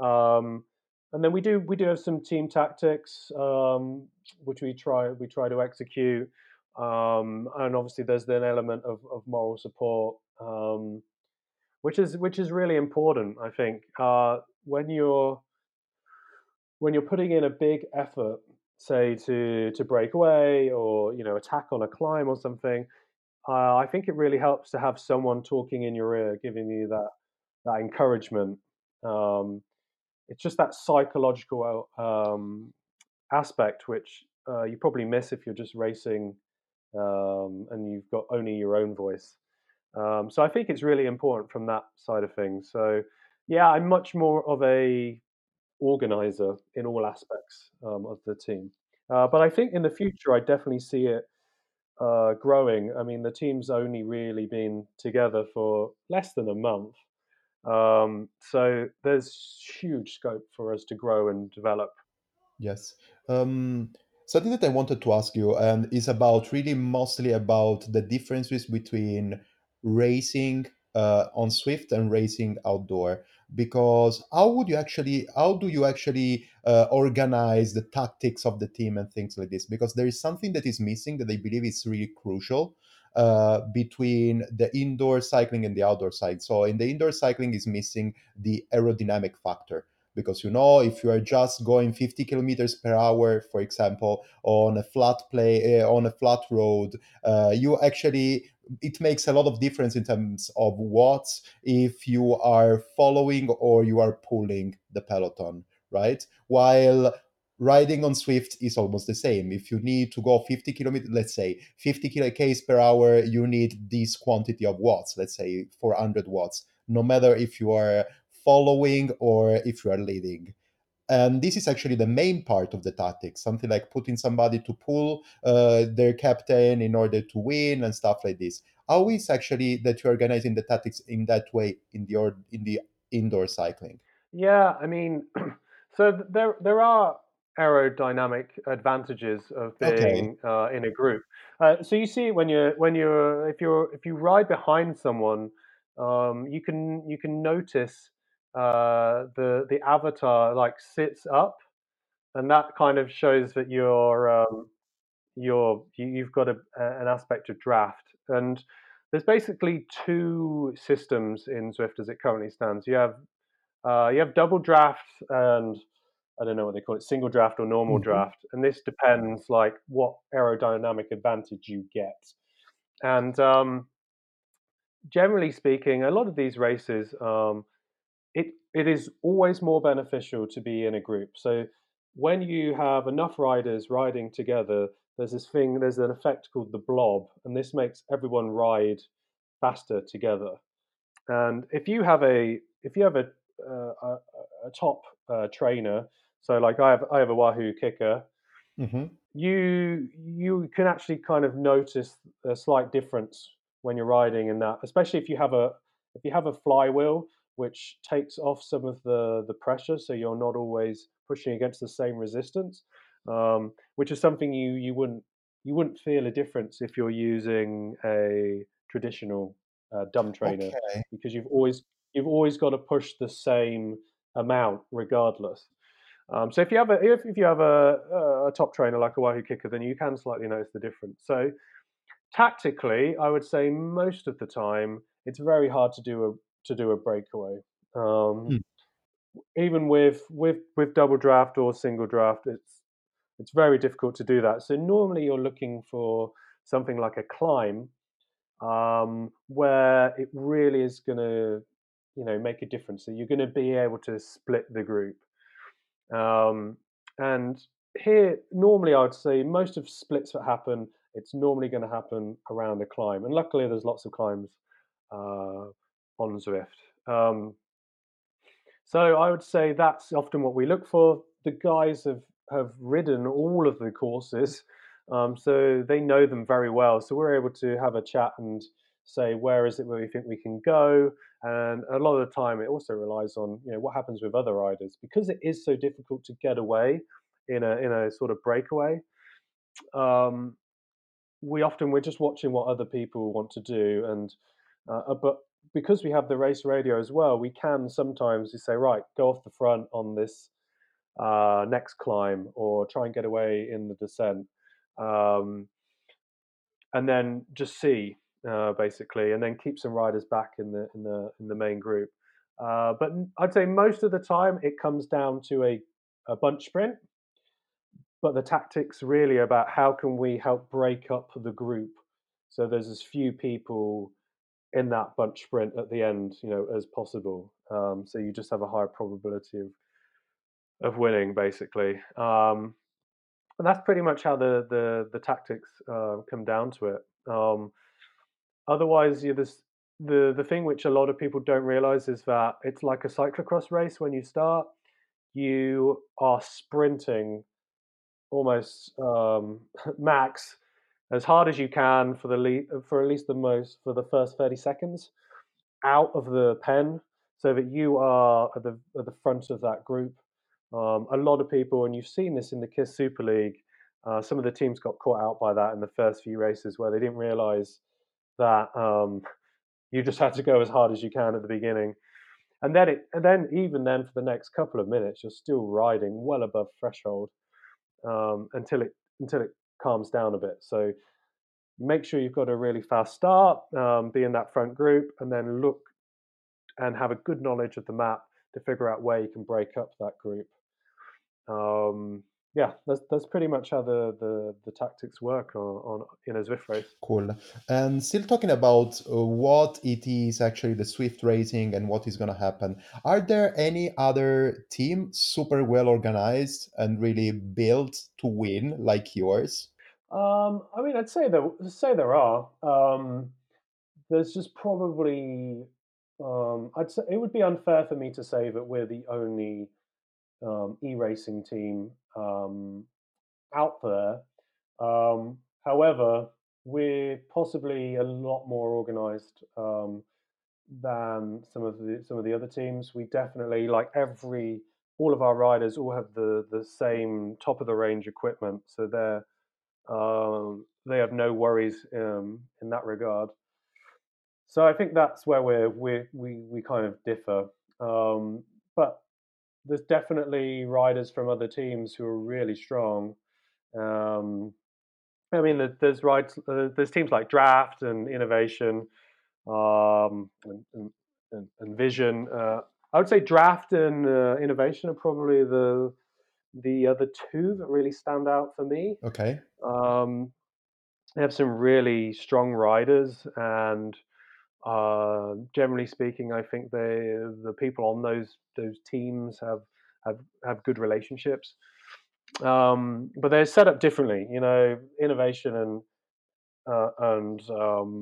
um, and then we do we do have some team tactics um, which we try we try to execute, um, and obviously there's an element of, of moral support, um, which is which is really important. I think uh, when you're when you're putting in a big effort, say to to break away or you know attack on a climb or something. Uh, I think it really helps to have someone talking in your ear, giving you that that encouragement. Um, it's just that psychological um, aspect which uh, you probably miss if you're just racing um, and you've got only your own voice. Um, so I think it's really important from that side of things. So yeah, I'm much more of a organizer in all aspects um, of the team. Uh, but I think in the future, I definitely see it Uh, growing. I mean, the team's only really been together for less than a month, um, so there's huge scope for us to grow and develop. Yes. Um, something that I wanted to ask you and um, is about really mostly about the differences between racing uh, on Zwift and racing outdoor. Because how would you actually, how do you actually uh, organize the tactics of the team and things like this? Because there is something that is missing that I believe is really crucial uh, between the indoor cycling and the outdoor side. So in the indoor cycling is missing the aerodynamic factor. Because, you know, if you are just going fifty kilometers per hour, for example, on a flat play, uh, on a flat road, uh, you actually, it makes a lot of difference in terms of watts if you are following or you are pulling the peloton, right? While riding on Zwift is almost the same. If you need to go fifty kilometers, let's say fifty kilometers per hour, you need this quantity of watts, let's say four hundred watts, no matter if you are following or if you are leading. And this is actually the main part of the tactics, something like putting somebody to pull uh, their captain in order to win and stuff like this. How is actually that you're organizing the tactics in that way in the in the indoor cycling? Yeah, I mean, so there there are aerodynamic advantages of being okay. uh, in a group. Uh, so you see when you're when you're if you're if you ride behind someone, um, you can you can notice. Uh, the the avatar like sits up, and that kind of shows that you're um, you're you, you've got a, an aspect of draft. And there's basically two systems in Zwift as it currently stands. You have uh, you have double draft and I don't know what they call it, single draft or normal mm-hmm. draft. And this depends like what aerodynamic advantage you get. And um, generally speaking, a lot of these races. Um, It it is always more beneficial to be in a group. So when you have enough riders riding together, there's this thing, there's an effect called the blob, and this makes everyone ride faster together. And if you have a if you have a uh, a, a top uh, trainer, so like I have I have a Wahoo Kicker, mm-hmm. you you can actually kind of notice a slight difference when you're riding in that, especially if you have a if you have a flywheel, which takes off some of the the pressure, so you're not always pushing against the same resistance, um, which is something you you wouldn't you wouldn't feel a difference if you're using a traditional uh, dumb trainer, okay. because you've always you've always got to push the same amount regardless. Um, so if you have a if, if you have a, a top trainer like a Wahoo Kicker, then you can slightly notice the difference. So tactically, I would say most of the time it's very hard to do a to do a breakaway. Um, hmm. Even with with with double draft or single draft, it's it's very difficult to do that. So normally you're looking for something like a climb, um, where it really is going to, you know, make a difference. So you're going to be able to split the group. Um, and here, normally I would say most of splits that happen, it's normally going to happen around a climb. And luckily there's lots of climbs uh, on Zwift. Um, so I would say that's often what we look for. The guys have, have ridden all of the courses, um, so they know them very well. So we're able to have a chat and say, where is it where we think we can go? And a lot of the time it also relies on, you know, what happens with other riders, because it is so difficult to get away in a in a sort of breakaway. Um, we often we're just watching what other people want to do, and uh, but because we have the race radio as well, we can sometimes just say, right, go off the front on this uh, next climb, or try and get away in the descent, um, and then just see. Uh, basically, and then keep some riders back in the in the in the main group. Uh, but I'd say most of the time it comes down to a, a bunch sprint. But the tactics really are about how can we help break up the group so there's as few people in that bunch sprint at the end, you know, as possible. Um, so you just have a higher probability of of winning, basically. Um, and that's pretty much how the the the tactics uh, come down to it. Um, Otherwise, you this the the thing which a lot of people don't realize is that it's like a cyclocross race. When you start, you are sprinting almost um, max as hard as you can for the le- for at least the most for the first thirty seconds out of the pen, so that you are at the at the front of that group. Um, a lot of people, and you've seen this in the KISS Super League, uh, some of the teams got caught out by that in the first few races where they didn't realize that um, you just had to go as hard as you can at the beginning, and then it, and then even then for the next couple of minutes, you're still riding well above threshold um, until it until it calms down a bit. So make sure you've got a really fast start, um, be in that front group, and then look and have a good knowledge of the map to figure out where you can break up that group. Um, Yeah, that's that's pretty much how the, the, the tactics work on, on in a Zwift race. Cool. And still talking about uh, what it is actually the Zwift racing and what is going to happen. Are there any other team super well organized and really built to win like yours? Um, I mean, I'd say there say there are. Um, there's just probably um, I'd say it would be unfair for me to say that we're the only um, e-racing team um out there. Um however, we're possibly a lot more organized um than some of the some of the other teams. We definitely, like every all of our riders all have the the same top of the range equipment, so they're um they have no worries um in that regard. So I think that's where we're we we we kind of differ, um but there's definitely riders from other teams who are really strong. Um, I mean, there's rides, uh, there's teams like Draft and Innovation um, and, and, and Vision. Uh, I would say Draft and uh, Innovation are probably the the other two that really stand out for me. Okay. Um, they have some really strong riders, and Uh, generally speaking, I think they, the people on those those teams have have, have good relationships, um, but they're set up differently. You know, Innovation and uh, and um,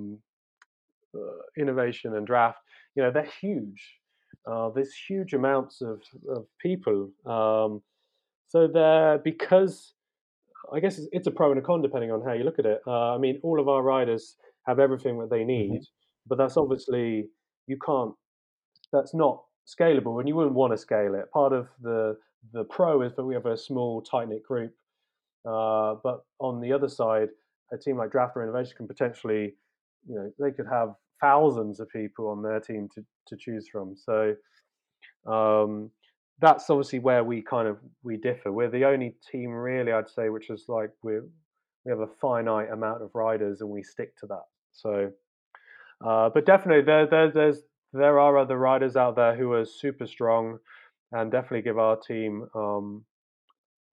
uh, innovation and draft, you know, they're huge. Uh, there's huge amounts of, of people. Um, so they're, because I guess it's, it's a pro and a con depending on how you look at it. Uh, I mean, all of our riders have everything that they need, mm-hmm. but that's obviously, you can't, that's not scalable, and you wouldn't want to scale it. Part of the the pro is that we have a small, tight-knit group. Uh, but on the other side, a team like Draft or Innovation can potentially, you know, they could have thousands of people on their team to, to choose from. So um, that's obviously where we kind of, we differ. We're the only team really, I'd say, which is like we're, we have a finite amount of riders and we stick to that. So, uh, but definitely there, there, there's, there are other riders out there who are super strong and definitely give our team um,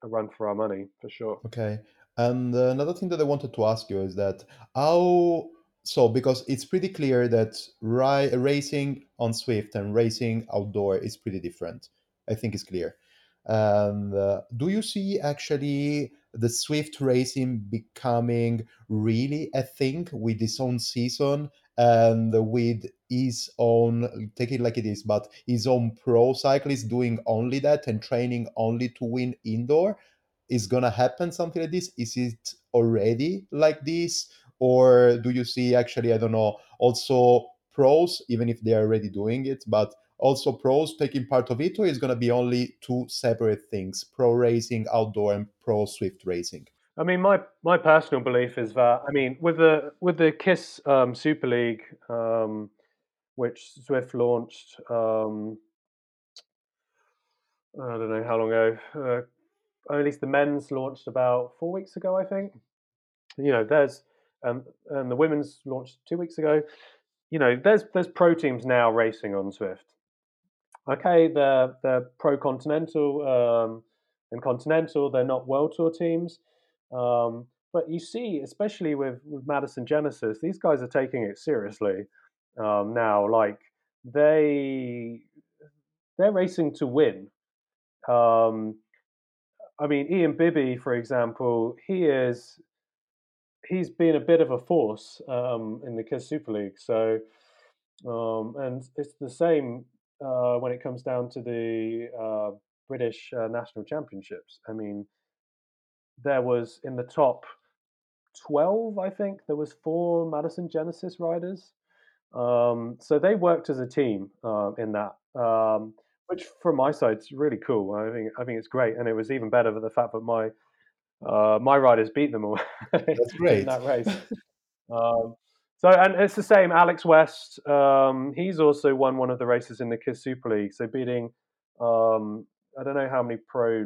a run for our money, for sure. Okay. And another thing that I wanted to ask you is that how, so because it's pretty clear that ri- racing on Zwift and racing outdoor is pretty different. I think it's clear. And uh, do you see actually the Zwift racing becoming really a thing with its own season and with his own, take it like it is, but his own pro cyclist doing only that and training only to win indoor? Is gonna happen something like this? Is it already like this? Or do you see actually, I don't know, also pros, even if they're already doing it, but also pros taking part of it, or is gonna be only two separate things, pro racing outdoor and pro Zwift racing? I mean, my, my personal belief is that, I mean, with the with the KISS um, Super League, um, which Zwift launched, um, I don't know how long ago, uh, at least the men's launched about four weeks ago, I think. You know, there's, um, and the women's launched two weeks ago. You know, there's there's pro teams now racing on Zwift. Okay, they're, they're pro-continental um, and continental, they're not World Tour teams. Um, but you see, especially with, with Madison Genesis, these guys are taking it seriously um, now. Like they they're racing to win. Um, I mean, Ian Bibby, for example, he is he's been a bit of a force um, in the KISS Super League. So, um, and it's the same uh, when it comes down to the uh, British uh, National Championships. I mean. There was in the top twelve, I think, there was four Madison Genesis riders. Um, so they worked as a team uh, in that, um, which from my side is really cool. I think I think it's great, and it was even better for the fact that my uh, my riders beat them all. That's great. In that race. um, so and it's the same. Alex West, um, he's also won one of the races in the KISS Super League. So beating um, I don't know how many pro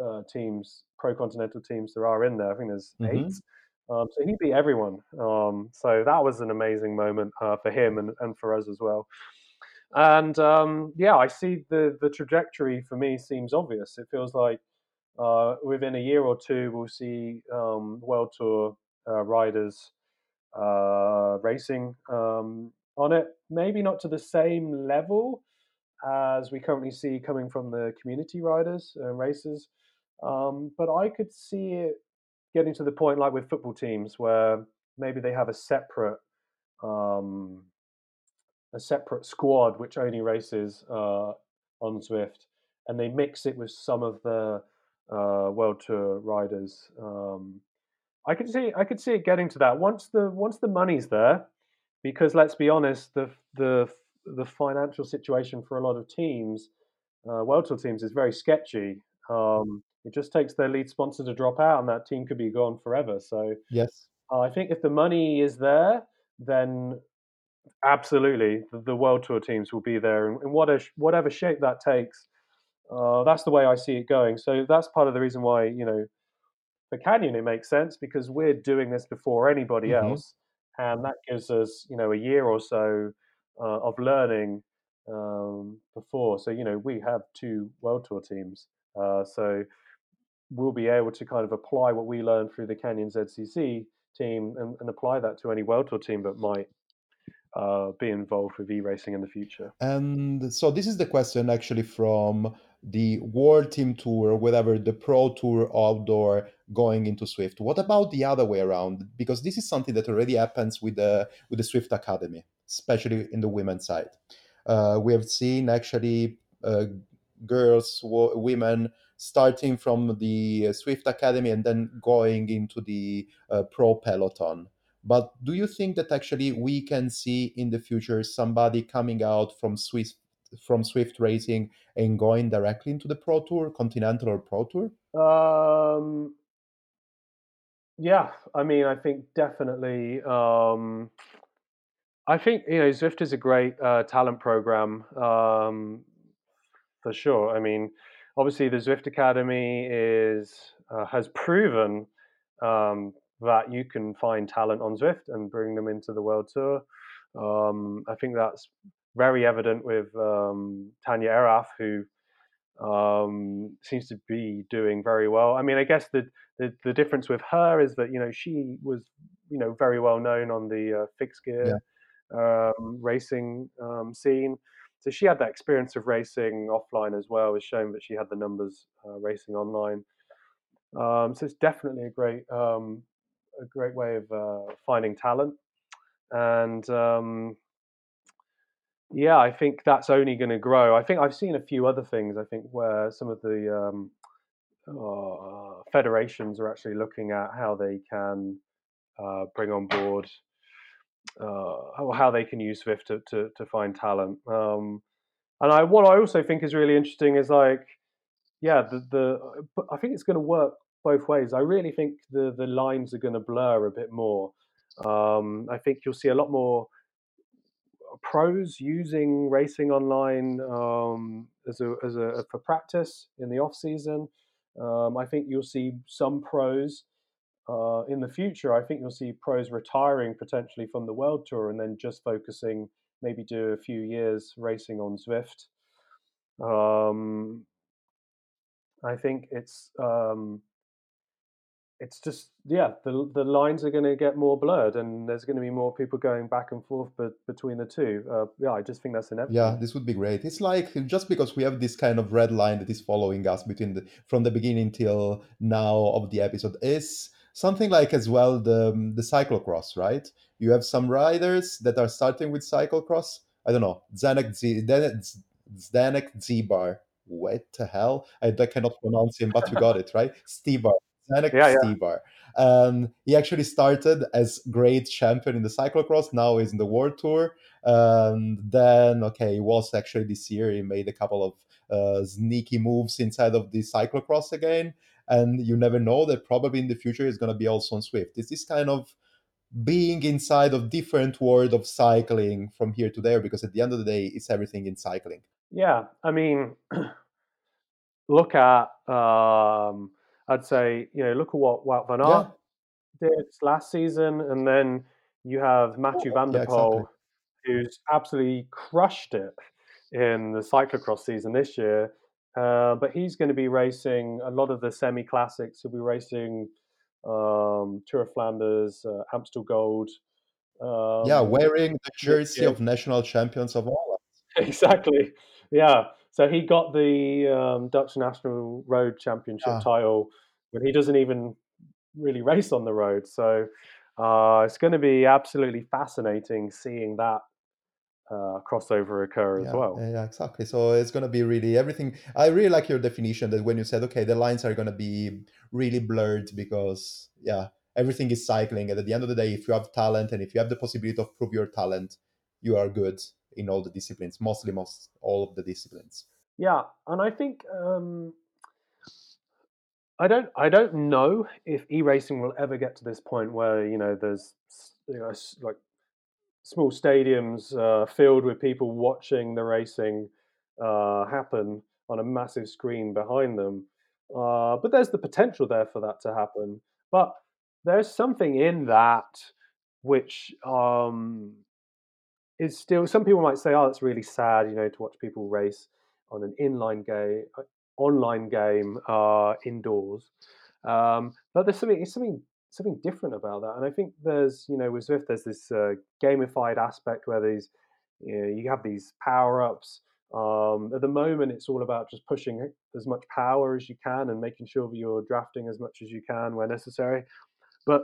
uh, teams. Pro continental teams there are in there. I think there's mm-hmm. eight. Um, so he beat everyone. Um, so that was an amazing moment uh, for him and, and for us as well. And um, yeah, I see the the trajectory for me seems obvious. It feels like uh, within a year or two we'll see um, World Tour uh, riders uh, racing um, on it. Maybe not to the same level as we currently see coming from the community riders and racers. Um, but I could see it getting to the point, like with football teams, where maybe they have a separate, um, a separate squad which only races uh, on Zwift, and they mix it with some of the uh, World Tour riders. Um, I could see, I could see it getting to that once the once the money's there, because let's be honest, the the the financial situation for a lot of teams, uh, World Tour teams, is very sketchy. Um, It just takes their lead sponsor to drop out, and that team could be gone forever. So yes, uh, I think if the money is there, then absolutely the, the World Tour teams will be there, and, and whatever whatever shape that takes, uh, that's the way I see it going. So that's part of the reason why, you know, for Canyon it makes sense, because we're doing this before anybody mm-hmm. else, and that gives us, you know, a year or so uh, of learning um, before. So, you know, we have two World Tour teams, uh, so. We'll be able to kind of apply what we learned through the Canyon Z C C team and, and apply that to any World Tour team that might uh, be involved with e-racing in the future. And so this is the question actually from the World Team Tour, whatever the Pro Tour outdoor going into Zwift. What about the other way around? Because this is something that already happens with the with the Zwift Academy, especially in the women's side. Uh, we have seen actually uh, girls, w- women starting from the Zwift Academy and then going into the uh, pro peloton. But do you think that actually we can see in the future somebody coming out from Swiss from Zwift racing and going directly into the Pro Tour, Continental or Pro Tour? Um, yeah, I mean, I think definitely. Um, I think, you know, Zwift is a great uh, talent program um, for sure. I mean, obviously the Zwift Academy is uh, has proven um, that you can find talent on Zwift and bring them into the World Tour. Um, I think that's very evident with um, Tanya Eraf, who um, seems to be doing very well. I mean, I guess the, the the difference with her is that, you know, she was, you know, very well known on the uh, fixed gear yeah. um, racing um, scene. So she had that experience of racing offline as well, has shown that she had the numbers uh, racing online. Um, so it's definitely a great um, a great way of uh, finding talent. And um, yeah, I think that's only going to grow. I think I've seen a few other things, I think, where some of the um, uh, federations are actually looking at how they can uh, bring on board, uh, how they can use Zwift to, to, to find talent. Um, and I, what I also think is really interesting is like, yeah, the, the I think it's going to work both ways. I really think the, the lines are going to blur a bit more. Um, I think you'll see a lot more pros using racing online um, as a as a for practice in the off season. Um, I think you'll see some pros uh, in the future. I think you'll see pros retiring potentially from the World Tour and then just focusing, maybe do a few years racing on Zwift. Um, I think it's um, it's just yeah the the lines are going to get more blurred and there's going to be more people going back and forth but between the two. Uh, yeah, I just think that's inevitable. Yeah, this would be great. It's like just because we have this kind of red line that is following us between the, from the beginning till now of the episode is something like as well the the cyclocross, right? You have some riders that are starting with cyclocross. I don't know, Zdenek Z Zdenek Zibar. What the hell? I, I cannot pronounce him, but you got it right. Stibar. Zdenek yeah, Stibar. Yeah. Um, he actually started as great champion in the cyclocross, now is in the World Tour. Um, then, okay, he was actually this year, he made a couple of uh, sneaky moves inside of the cyclocross again. And you never know that probably in the future is going to be also on Zwift. It's this kind of being inside of different world of cycling from here to there, because at the end of the day, it's everything in cycling. Yeah, I mean, look at, um, I'd say, you know, look at what Wout van Aert yeah. did last season. And then you have Mathieu oh, van der Poel, yeah, exactly. who's absolutely crushed it in the cyclocross season this year. Uh, but he's going to be racing a lot of the semi-classics. He'll be racing um, Tour of Flanders, uh, Amstel Gold. Um, yeah, wearing the jersey yeah. of national champions of all. Exactly. Yeah, so he got the um, Dutch National Road Championship yeah. title, but he doesn't even really race on the road. So uh, it's going to be absolutely fascinating seeing that uh, crossover occur as yeah, well. Yeah, exactly. So it's going to be really everything. I really like your definition that when you said, okay, the lines are going to be really blurred because, yeah, everything is cycling. And at the end of the day, if you have talent and if you have the possibility to prove your talent, you are good in all the disciplines, mostly most all of the disciplines. Yeah, and I think um, I don't I don't know if e-racing will ever get to this point where, you know, there's, you know, like small stadiums uh, filled with people watching the racing uh, happen on a massive screen behind them. Uh, but there's the potential there for that to happen. But there's something in that which um, is still, some people might say, oh, it's really sad, you know, to watch people race on an inline game, online game, uh, indoors. Um, but there's something, it's something, something different about that. And I think there's, you know, with Zwift, there's this uh, gamified aspect where these, you know, you have these power ups. Um, at the moment, it's all about just pushing as much power as you can and making sure that you're drafting as much as you can where necessary. But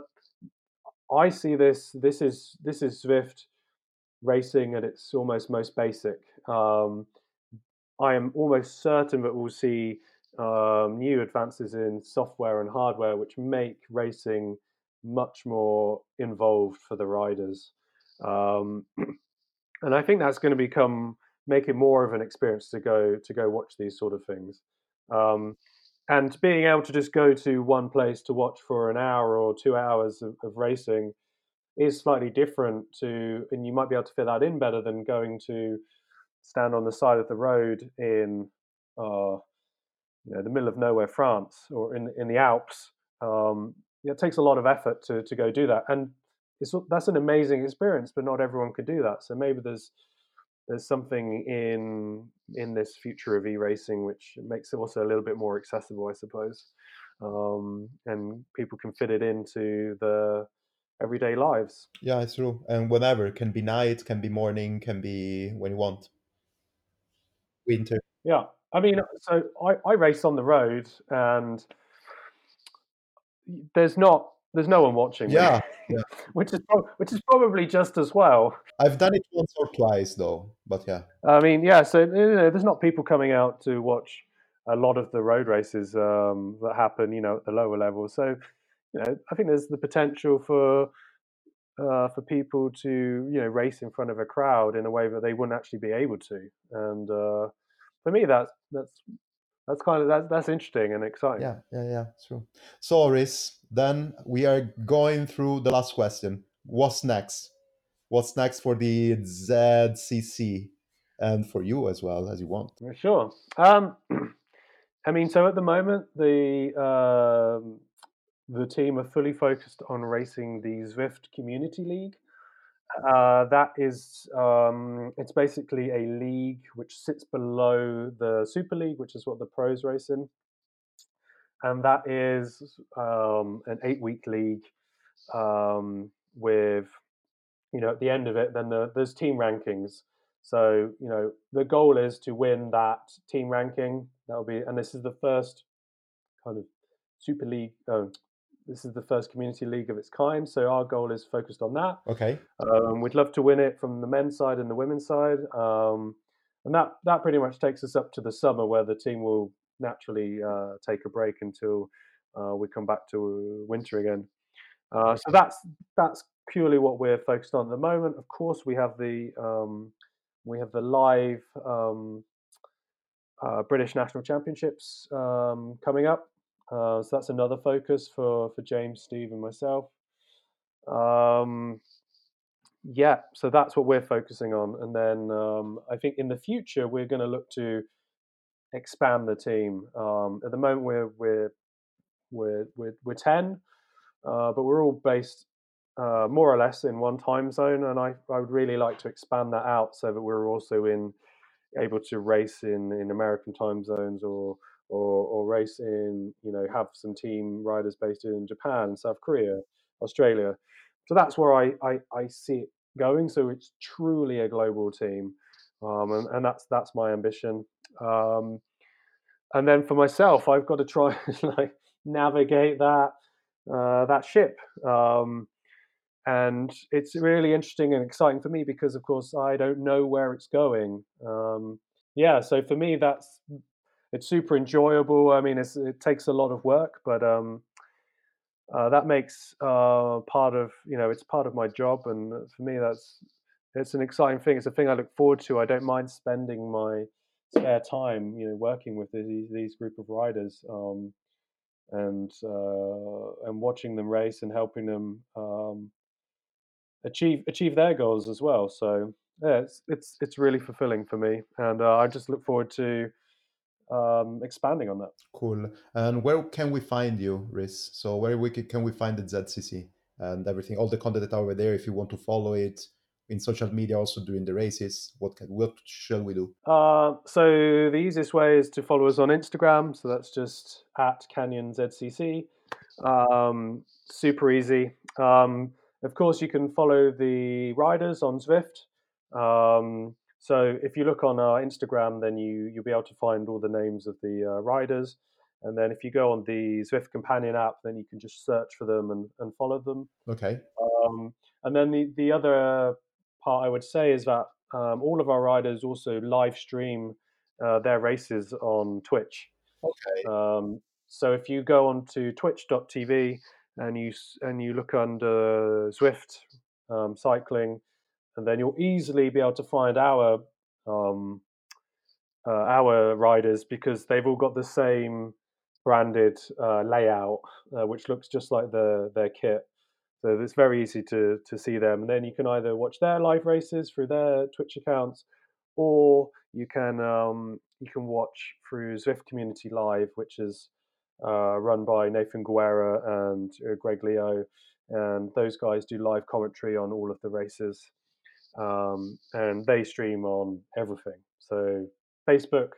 I see this, this is this is Zwift racing at its almost most basic. Um, I am almost certain that we'll see um, new advances in software and hardware which make racing much more involved for the riders. Um, and I think that's going to become... make it more of an experience to go to go watch these sort of things, um, and being able to just go to one place to watch for an hour or two hours of, of racing is slightly different to, and you might be able to fit that in better than going to stand on the side of the road in uh, you know, the middle of nowhere France or in in the Alps. Um, it takes a lot of effort to to go do that, and it's that's an amazing experience, but not everyone could do that. So maybe there's There's something in in this future of e-racing which makes it also a little bit more accessible, I suppose, um, and people can fit it into the everyday lives. Yeah, it's true, and whenever. It can be night, can be morning, can be when you want. Winter. Yeah, I mean, so I, I race on the road, and there's not. There's no one watching. Yeah, yeah. which is which is probably just as well. I've done it once or twice, though. But yeah, I mean, yeah. So you know, there's not people coming out to watch a lot of the road races um, that happen, you know, at the lower level. So you know, I think there's the potential for uh, for people to you know race in front of a crowd in a way that they wouldn't actually be able to. And uh, for me, that's that's that's kind of that, that's interesting and exciting. Yeah, yeah, yeah. True. So, Riz, then we are going through the last question. What's next? What's next for the Z C C and for you as well, as you want? Sure. Um, I mean, so at the moment, the uh, the team are fully focused on racing the Zwift Community League. Uh, that is, um, it's basically a league which sits below the Super League, which is what the pros race in. And that is um, an eight-week league um, with, you know, at the end of it, then the, there's team rankings. So, you know, the goal is to win that team ranking. That'll be, and this is the first kind of Super League. Oh, this is the first community league of its kind. So our goal is focused on that. Okay. Um, we'd love to win it from the men's side and the women's side. Um, and that that pretty much takes us up to the summer where the team will naturally uh, take a break until uh, we come back to winter again. Uh, so that's that's purely what we're focused on at the moment. Of course, we have the um, we have the live um, uh, British National Championships um, coming up. Uh, so that's another focus for for James, Steve, and myself. Um, yeah, so that's what we're focusing on. And then um, I think in the future we're going to look to expand the team. Um, at the moment, we're we're we're we're, we're ten, uh, but we're all based uh, more or less in one time zone, and I, I would really like to expand that out so that we're also in able to race in, in American time zones or or or race in you know have some team riders based in Japan, South Korea, Australia. So that's where I I, I see it going. So it's truly a global team, um, and, and that's that's my ambition. Um, and then for myself, I've got to try and like navigate that uh, that ship. Um, and it's really interesting and exciting for me because, of course, I don't know where it's going. Um, yeah, so for me, that's it's super enjoyable. I mean, it's, it takes a lot of work, but um, uh, that makes uh, part of you know it's part of my job. And for me, that's it's an exciting thing. It's a thing I look forward to. I don't mind spending my spare time, you know, working with these, these group of riders, um, and uh, and watching them race and helping them um, achieve achieve their goals as well. So yeah, it's it's it's really fulfilling for me, and uh, I just look forward to um, expanding on that. Cool. And where can we find you, Riz? So where we can, can we find the Z C C and everything, all the content over there? If you want to follow it. In social media, also during the races, what can, what shall we do? Uh, so the easiest way is to follow us on Instagram. So that's just at Canyon Z C C. Um, super easy. Um, of course, you can follow the riders on Zwift. Um, So if you look on our Instagram, then you, you'll be able to find all the names of the uh, riders. And then if you go on the Zwift Companion app, then you can just search for them and, and follow them. Okay. Um, and then the, the other part I would say is that um, all of our riders also live stream uh, their races on Twitch. Okay. Um, so if you go on to twitch dot t v and you, and you look under Zwift um, cycling, and then you'll easily be able to find our um, uh, our riders, because they've all got the same branded uh, layout, uh, which looks just like the, their kit. So it's very easy to to see them. And then you can either watch their live races through their Twitch accounts, or you can um, you can watch through Zwift Community Live, which is uh, run by Nathan Guerra and Greg Leo, and those guys do live commentary on all of the races. Um, and they stream on everything. So Facebook,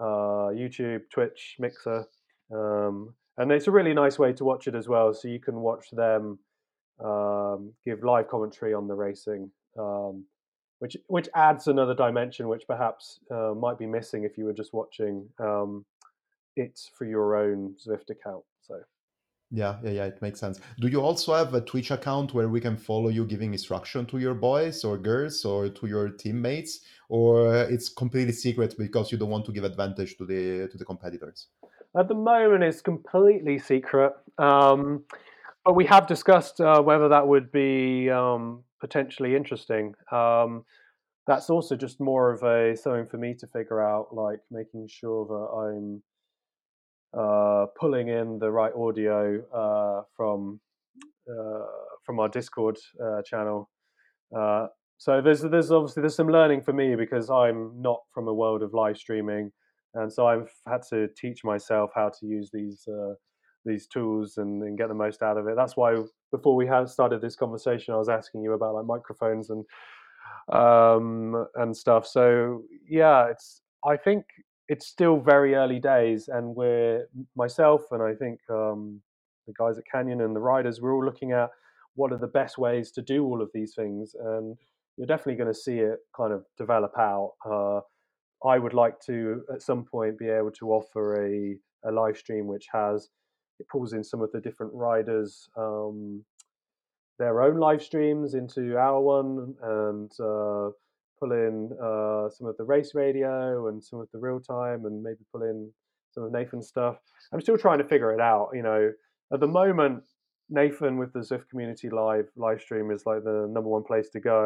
uh, YouTube, Twitch, Mixer. Um, and it's a really nice way to watch it as well. So you can watch them um, give live commentary on the racing, um, which which adds another dimension, which perhaps uh, might be missing if you were just watching um, it for your own Zwift account. So Yeah, yeah, yeah, it makes sense. Do you also have a Twitch account where we can follow you giving instruction to your boys or girls or to your teammates, or it's completely secret because you don't want to give advantage to the to the competitors? At the moment, it's completely secret, um, but we have discussed uh, whether that would be um, potentially interesting. Um, that's also just more of a something for me to figure out, like making sure that I'm Uh, pulling in the right audio uh, from uh, from our Discord uh, channel. Uh, so there's there's obviously there's some learning for me, because I'm not from a world of live streaming, and so I've had to teach myself how to use these uh, these tools and, and get the most out of it. That's why before we had started this conversation, I was asking you about like microphones and um, and stuff. So yeah, it's I think. It's still very early days, and we're myself and I think um, the guys at Canyon and the riders, we're all looking at what are the best ways to do all of these things, and you're definitely going to see it kind of develop out. Uh, I would like to at some point be able to offer a, a live stream which has it pulls in some of the different riders, um, their own live streams into our one, and uh, pull in uh, some of the race radio and some of the real time, and maybe pull in some of Nathan's stuff. I'm still trying to figure it out. You know, at the moment, Nathan with the Zwift Community Live live stream is like the number one place to go.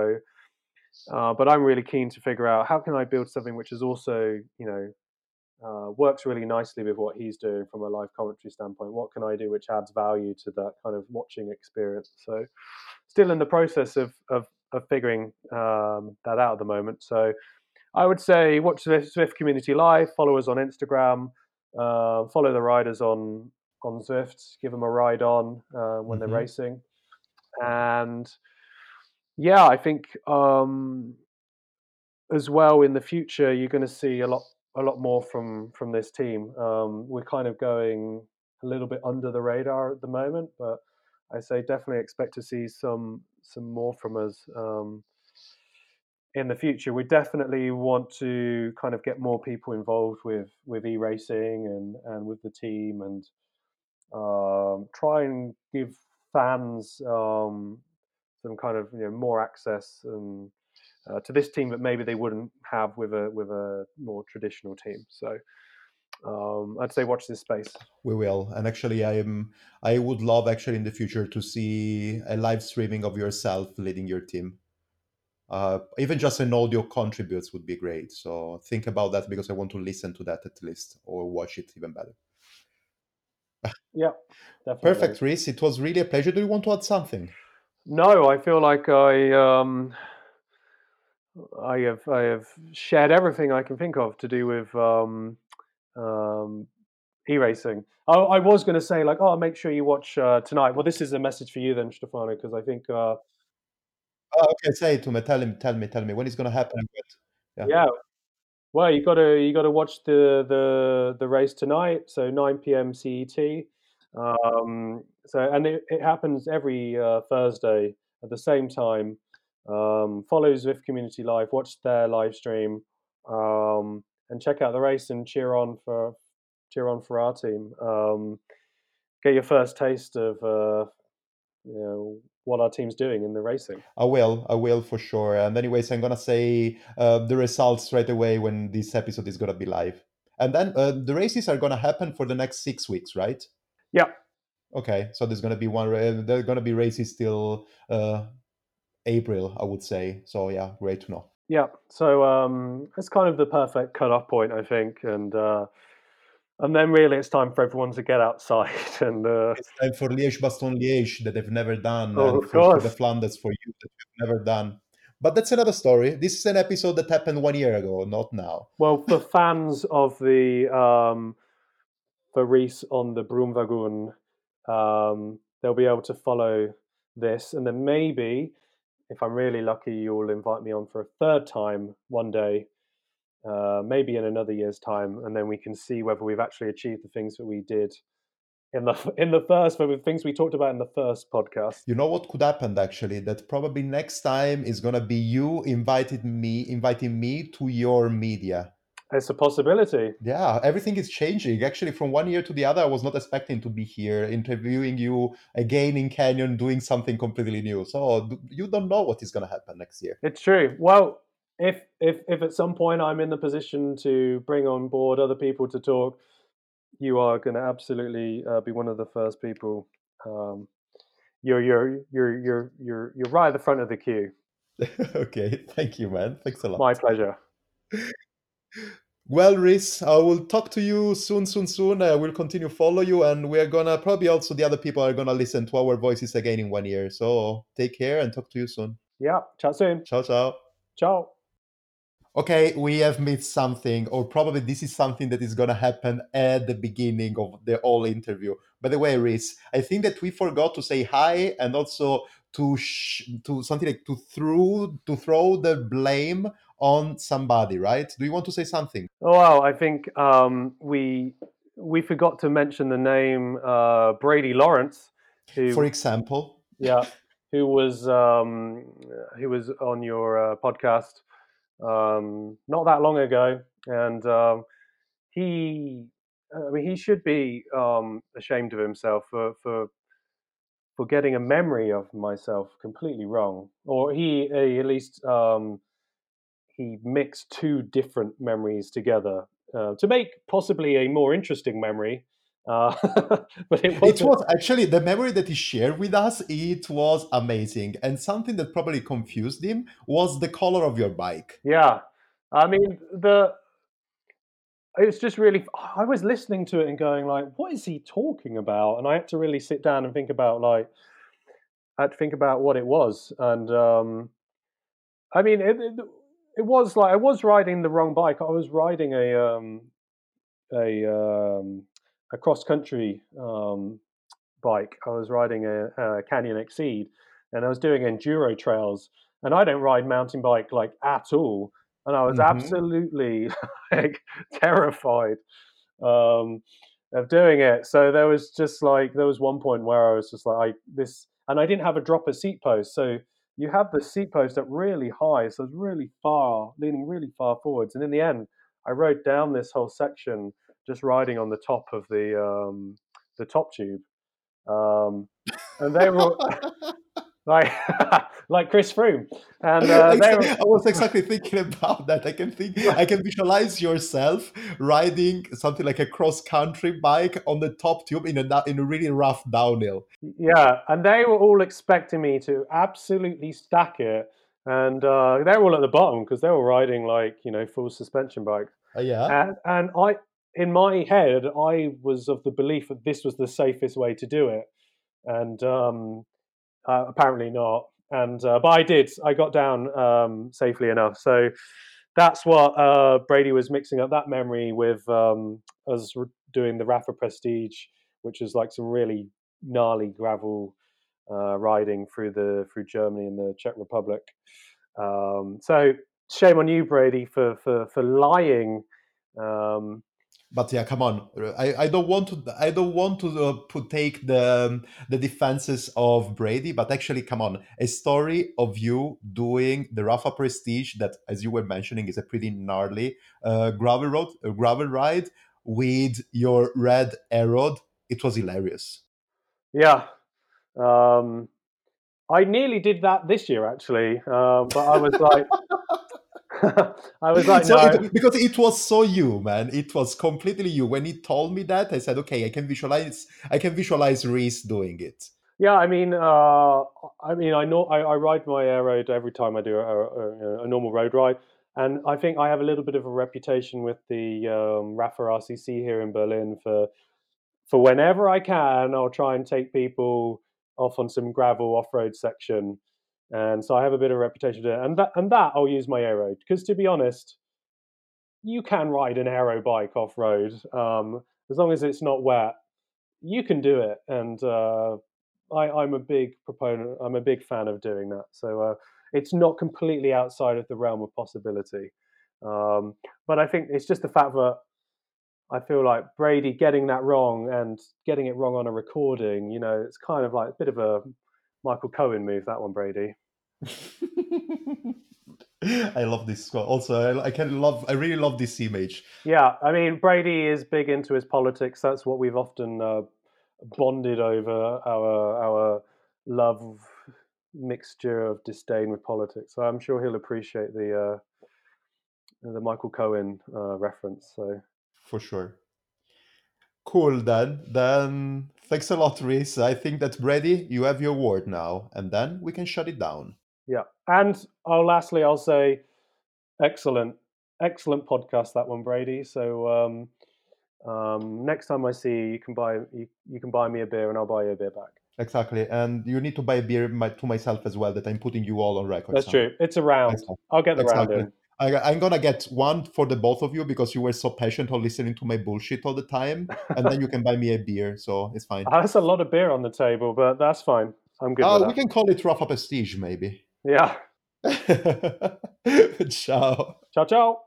Uh, but I'm really keen to figure out how can I build something which is also, you know, uh, works really nicely with what he's doing from a live commentary standpoint. What can I do which adds value to that kind of watching experience? So still in the process of, of, of figuring um, that out at the moment. So I would say watch the Zwift Community Live, follow us on Instagram, uh, follow the riders on, on Zwift, give them a ride on uh, when mm-hmm. they're racing. And yeah, I think um, as well in the future, you're going to see a lot a lot more from, from this team. Um, we're kind of going a little bit under the radar at the moment, but I say definitely expect to see some some more from us um, in the future. We definitely want to kind of get more people involved with, with e-racing and, and with the team, and um, try and give fans um, some kind of you know more access and uh, to this team that maybe they wouldn't have with a with a more traditional team. So. Um, I'd say watch this space. We will, and actually, I am. I would love actually in the future to see a live streaming of yourself leading your team. Uh, even just an audio contributes would be great. So think about that, because I want to listen to that at least, or watch it even better. Yeah, definitely. Perfect, Riz. It was really a pleasure. Do you want to add something? No, I feel like I. Um... I have I have shared everything I can think of to do with. Um... Um, e-racing. I, I was going to say like, oh, make sure you watch uh, tonight. Well, this is a message for you then, Stefano, because I think. Uh... Oh, okay, say it to me. Tell him. Tell me. Tell me when it's going to happen. Yeah. yeah. Well, you got to you got to watch the, the the race tonight. So nine p.m. C E T. Um, so and it, it happens every uh, Thursday at the same time. Um, follow Zwift Community Live, watch their live stream, um, and check out the race and cheer on for cheer on for our team. Um, get your first taste of uh, you know, what our team's doing in the racing. I will, I will for sure. And anyways, I'm gonna say uh, the results right away when this episode is gonna be live. And then uh, the races are gonna happen for the next six weeks, right? Yeah. Okay, so there's gonna be one. There's gonna be races till uh, April, I would say. So yeah, great to know. Yeah. So um, it's kind of the perfect cut-off point, I think, and uh, and then really it's time for everyone to get outside and. Uh... It's time for Liège-Bastogne-Liège that they've never done, oh, and of course. For the Flanders for you that you've never done. But that's another story. This is an episode that happened one year ago, not now. Well, for fans of the um, the race on the Broom Wagon, um, they'll be able to follow this. And then maybe, if I'm really lucky, you'll invite me on for a third time one day, uh, maybe in another year's time. And then we can see whether we've actually achieved the things that we did in the in the first, with things we talked about in the first podcast. You know what could happen, actually, that probably next time is gonna be you invited me inviting me to your media. It's a possibility. Yeah, everything is changing. Actually, from one year to the other, I was not expecting to be here interviewing you again in Canyon, doing something completely new. So you don't know what is gonna happen next year. It's true. Well, if if if at some point I'm in the position to bring on board other people to talk, you are going to absolutely uh, be one of the first people. Um, you're you're you're you're you're you're right at the front of the queue. Okay, thank you, man. Thanks a lot. My pleasure. Well, Riz, I will talk to you soon, soon, soon. I will continue follow you, and we are gonna probably also the other people are gonna listen to our voices again in one year. So take care and talk to you soon. Yeah, ciao soon. Ciao, ciao. Ciao. Okay, we have missed something, or probably this is something that is going to happen at the beginning of the whole interview. By the way, Riz, I think that we forgot to say hi and also to sh- to something like to throw, to throw the blame on somebody, right? Do you want to say something? Oh, wow. I think um, we we forgot to mention the name uh, Brady Lawrence. Who, for example. Yeah, who was, um, who was on your uh, podcast um not that long ago, and um he i mean he should be um ashamed of himself for for for getting a memory of myself completely wrong, or he, he at least um he mixed two different memories together uh, to make possibly a more interesting memory. Uh, but it, it was actually the memory that he shared with us. It was amazing, and something that probably confused him was the color of your bike. Yeah, I mean the. It's just really. I was listening to it and going like, "What is he talking about?" And I had to really sit down and think about like, I had to think about what it was, and um, I mean it. It, it was like I was riding the wrong bike. I was riding a um, a. Um, a cross-country um, bike. I was riding a, a Canyon Exceed, and I was doing enduro trails, and I don't ride mountain bike like at all, and I was mm-hmm. absolutely like terrified um, of doing it. So there was just like there was one point where I was just like I, this, and I didn't have a dropper seat post, so you have the seat post up really high, so it's really far, leaning really far forwards, and in the end, I rode down this whole section just riding on the top of the um, the top tube, um, and they were like like Chris Froome. And uh, they were... I was exactly thinking about that. I can think, I can visualize yourself riding something like a cross country bike on the top tube in a in a really rough downhill. Yeah, and they were all expecting me to absolutely stack it, and uh, they were all at the bottom because they were riding like you know full suspension bikes. Uh, yeah, and, and I. In my head, I was of the belief that this was the safest way to do it, and um, uh, apparently not. And uh, but I did. I got down um, safely enough. So that's what uh, Brady was mixing up that memory with um, us doing the Rafa Prestige, which is like some really gnarly gravel uh, riding through the through Germany and the Czech Republic. Um, so shame on you, Brady, for for for lying. Um, But yeah, come on. I, I don't want to I don't want to uh, put, take the the defenses of Brady, but actually, come on, a story of you doing the Rafa Prestige that, as you were mentioning, is a pretty gnarly uh, gravel road, uh, gravel ride with your red arrow. It was hilarious. Yeah, um, I nearly did that this year actually, uh, but I was like. I was like, so no. It, because it was so you, man. It was completely you. When he told me that, I said, okay, I can visualize. I can visualize Riz doing it. Yeah, I mean, uh, I mean, I know I, I ride my aero every time I do a, a, a normal road ride, and I think I have a little bit of a reputation with the um, Rafa R C C here in Berlin for for whenever I can, I'll try and take people off on some gravel off-road section. And so I have a bit of a reputation there, and that and that I'll use my aero, because to be honest, you can ride an aero bike off road um, as long as it's not wet. You can do it, and uh, I, I'm a big proponent. I'm a big fan of doing that. So uh, it's not completely outside of the realm of possibility. Um, but I think it's just the fact that I feel like Brady getting that wrong and getting it wrong on a recording. You know, it's kind of like a bit of a Michael Cohen move, that one, Brady. I love this squad. Also, I, I can love. I really love this image. Yeah, I mean, Brady is big into his politics. That's what we've often uh, bonded over, our our love mixture of disdain with politics. So I'm sure he'll appreciate the uh, the Michael Cohen uh, reference. So for sure. Cool, then. Then thanks a lot, Riz. I think that, Brady, you have your word now, and then we can shut it down. Yeah. And oh, lastly, I'll say, excellent, excellent podcast, that one, Brady. So um, um, next time I see you, you can buy you, you can buy me a beer, and I'll buy you a beer back. Exactly. And you need to buy a beer my, to myself as well, that I'm putting you all on record. That's now. True. It's a round. Exactly. I'll get the exactly. round in. I, I'm going to get one for the both of you, because you were so patient on listening to my bullshit all the time. And then you can buy me a beer. So it's fine. That's a lot of beer on the table, but that's fine. I'm good. Uh, with we that. Can call it Rafa Prestige, maybe. Yeah. Ciao. Ciao, ciao.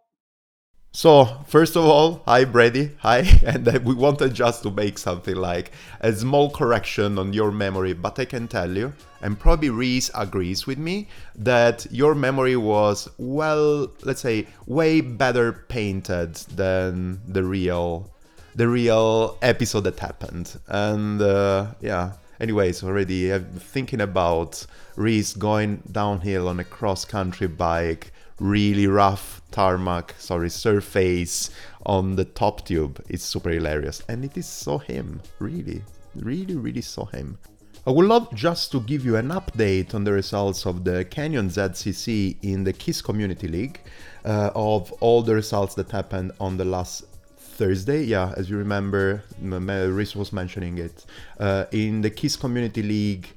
So, first of all, hi Brady, hi, and uh, we wanted just to make something like a small correction on your memory, but I can tell you, and probably Riz agrees with me, that your memory was, well, let's say, way better painted than the real, the real episode that happened, and uh, yeah. Anyways, already I'm thinking about Riz going downhill on a cross-country bike, really rough tarmac, sorry, surface on the top tube. It's super hilarious. And it is so him, really, really, really so him. I would love just to give you an update on the results of the Canyon Z C C in the KISS Community League, uh, of all the results that happened on the last Thursday, yeah, as you remember, Riz was mentioning it. Uh, in the KISS Community League,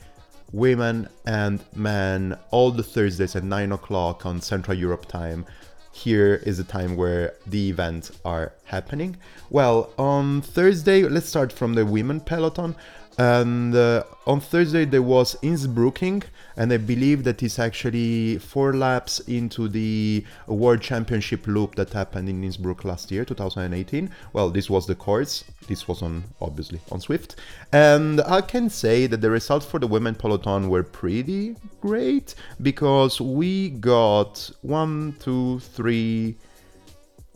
women and men, all the Thursdays at nine o'clock on Central Europe time. Here is the time where the events are happening. Well, on Thursday, let's start from the women peloton. And uh, on Thursday there was Innsbrucking, and I believe that is actually four laps into the World Championship loop that happened in Innsbruck last year, two thousand eighteen. Well, this was the course. This was on, obviously, on Zwift. And I can say that the results for the women peloton were pretty great, because we got one, two, three,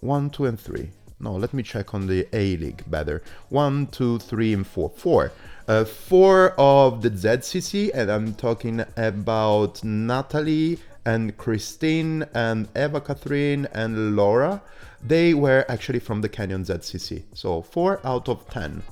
one, two, and three. No, let me check on the A-League better. One, two, three, and four. Four. Uh, four of the Z C C, and I'm talking about Natalie and Christine and Eva Catherine and Laura. They were actually from the Canyon Z C C. So four out of ten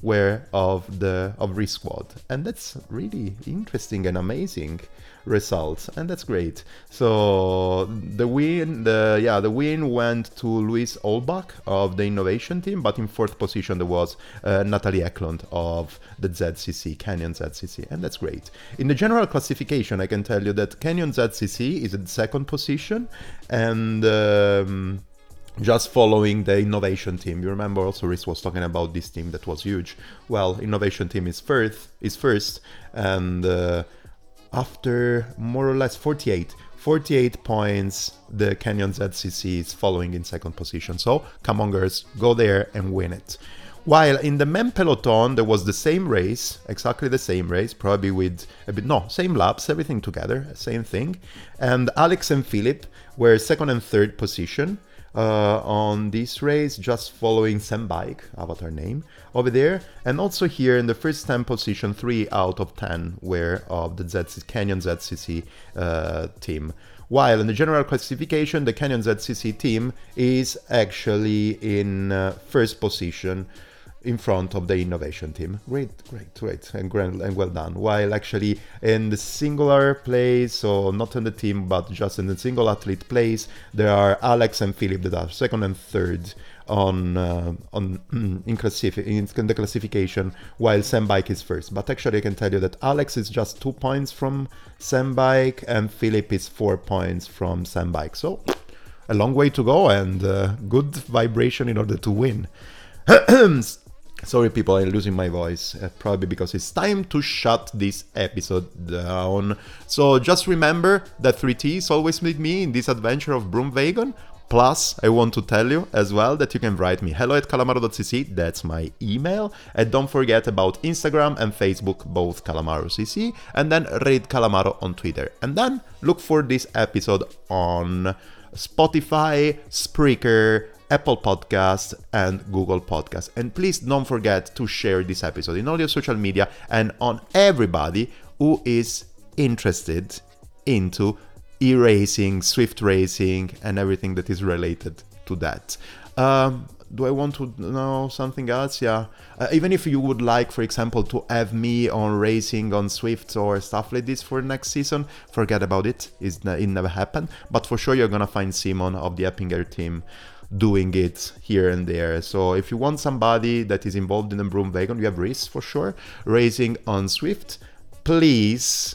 were of the of Riz Squad. And that's really interesting and amazing results, and that's great. So the win the yeah the win went to Luis Olbach of the innovation team, but in fourth position there was uh, Natalie Eklund of the Z C C, Canyon Z C C, and that's great. In the general classification, I can tell you that Canyon Z C C is in second position, and um, just following the innovation team. You remember also Riz was talking about this team that was huge. Well, innovation team is first is first, and uh, after more or less 48 forty-eight points, the Canyon Z C C is following in second position. So come on girls, go there and win it. While in the men peloton, there was the same race, exactly the same race, probably with a bit, no, same laps, everything together, same thing. And Alex and Philip were second and third position uh, on this race, just following Sembike, avatar name, over there. And also here in the first ten position, three out of ten were of the Z C C, Canyon Z C C uh, team. While in the general classification, the Canyon Z C C team is actually in uh, first position in front of the innovation team. Great, great, great, and, grand, and well done. While actually in the singular place, so not in the team, but just in the single athlete place, there are Alex and Philip that are second and third on uh, on in, classifi- in the classification, while Sembike is first. But actually I can tell you that Alex is just two points from Sembike and Philip is four points from Sembike. So a long way to go and uh, good vibration in order to win. Sorry people, I'm losing my voice, uh, probably because it's time to shut this episode down. So just remember that three T is always with me in this adventure of Broom Wagon. Plus, I want to tell you as well that you can write me hello at calamaro dot c c, that's my email. And don't forget about Instagram and Facebook, both calamaro dot c c, and then read calamaro on Twitter. And then look for this episode on Spotify, Spreaker, Apple Podcasts and Google Podcasts. And please don't forget to share this episode in all your social media and on everybody who is interested into e-racing, Zwift racing, and everything that is related to that. Um, do I want to know something else? Yeah. Uh, even if you would like, for example, to have me on racing on Zwift or stuff like this for next season, forget about it. It's, it never happened. But for sure, you're going to find Simon of the Eppinger team doing it here and there. So if you want somebody that is involved in the Broom Wagon, you have Riz for sure, racing on Zwift. Please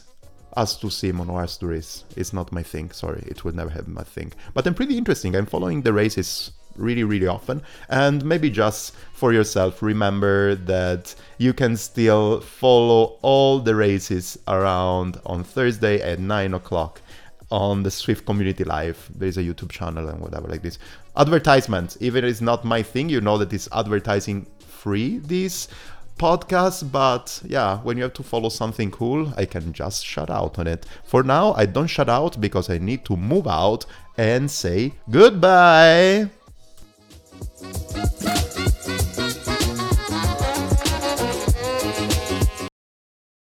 ask to Simon or ask to Riz. It's not my thing, sorry, it would never have my thing. But I'm pretty interesting, I'm following the races really, really often. And maybe just for yourself, remember that you can still follow all the races around on Thursday at nine o'clock. On the Zwift Community Live, there is a YouTube channel and whatever like this. Advertisements, even if it's not my thing, you know that it's advertising free, this podcast, but yeah, when you have to follow something cool, I can just shout out on it. For now, I don't shout out because I need to move out and say goodbye!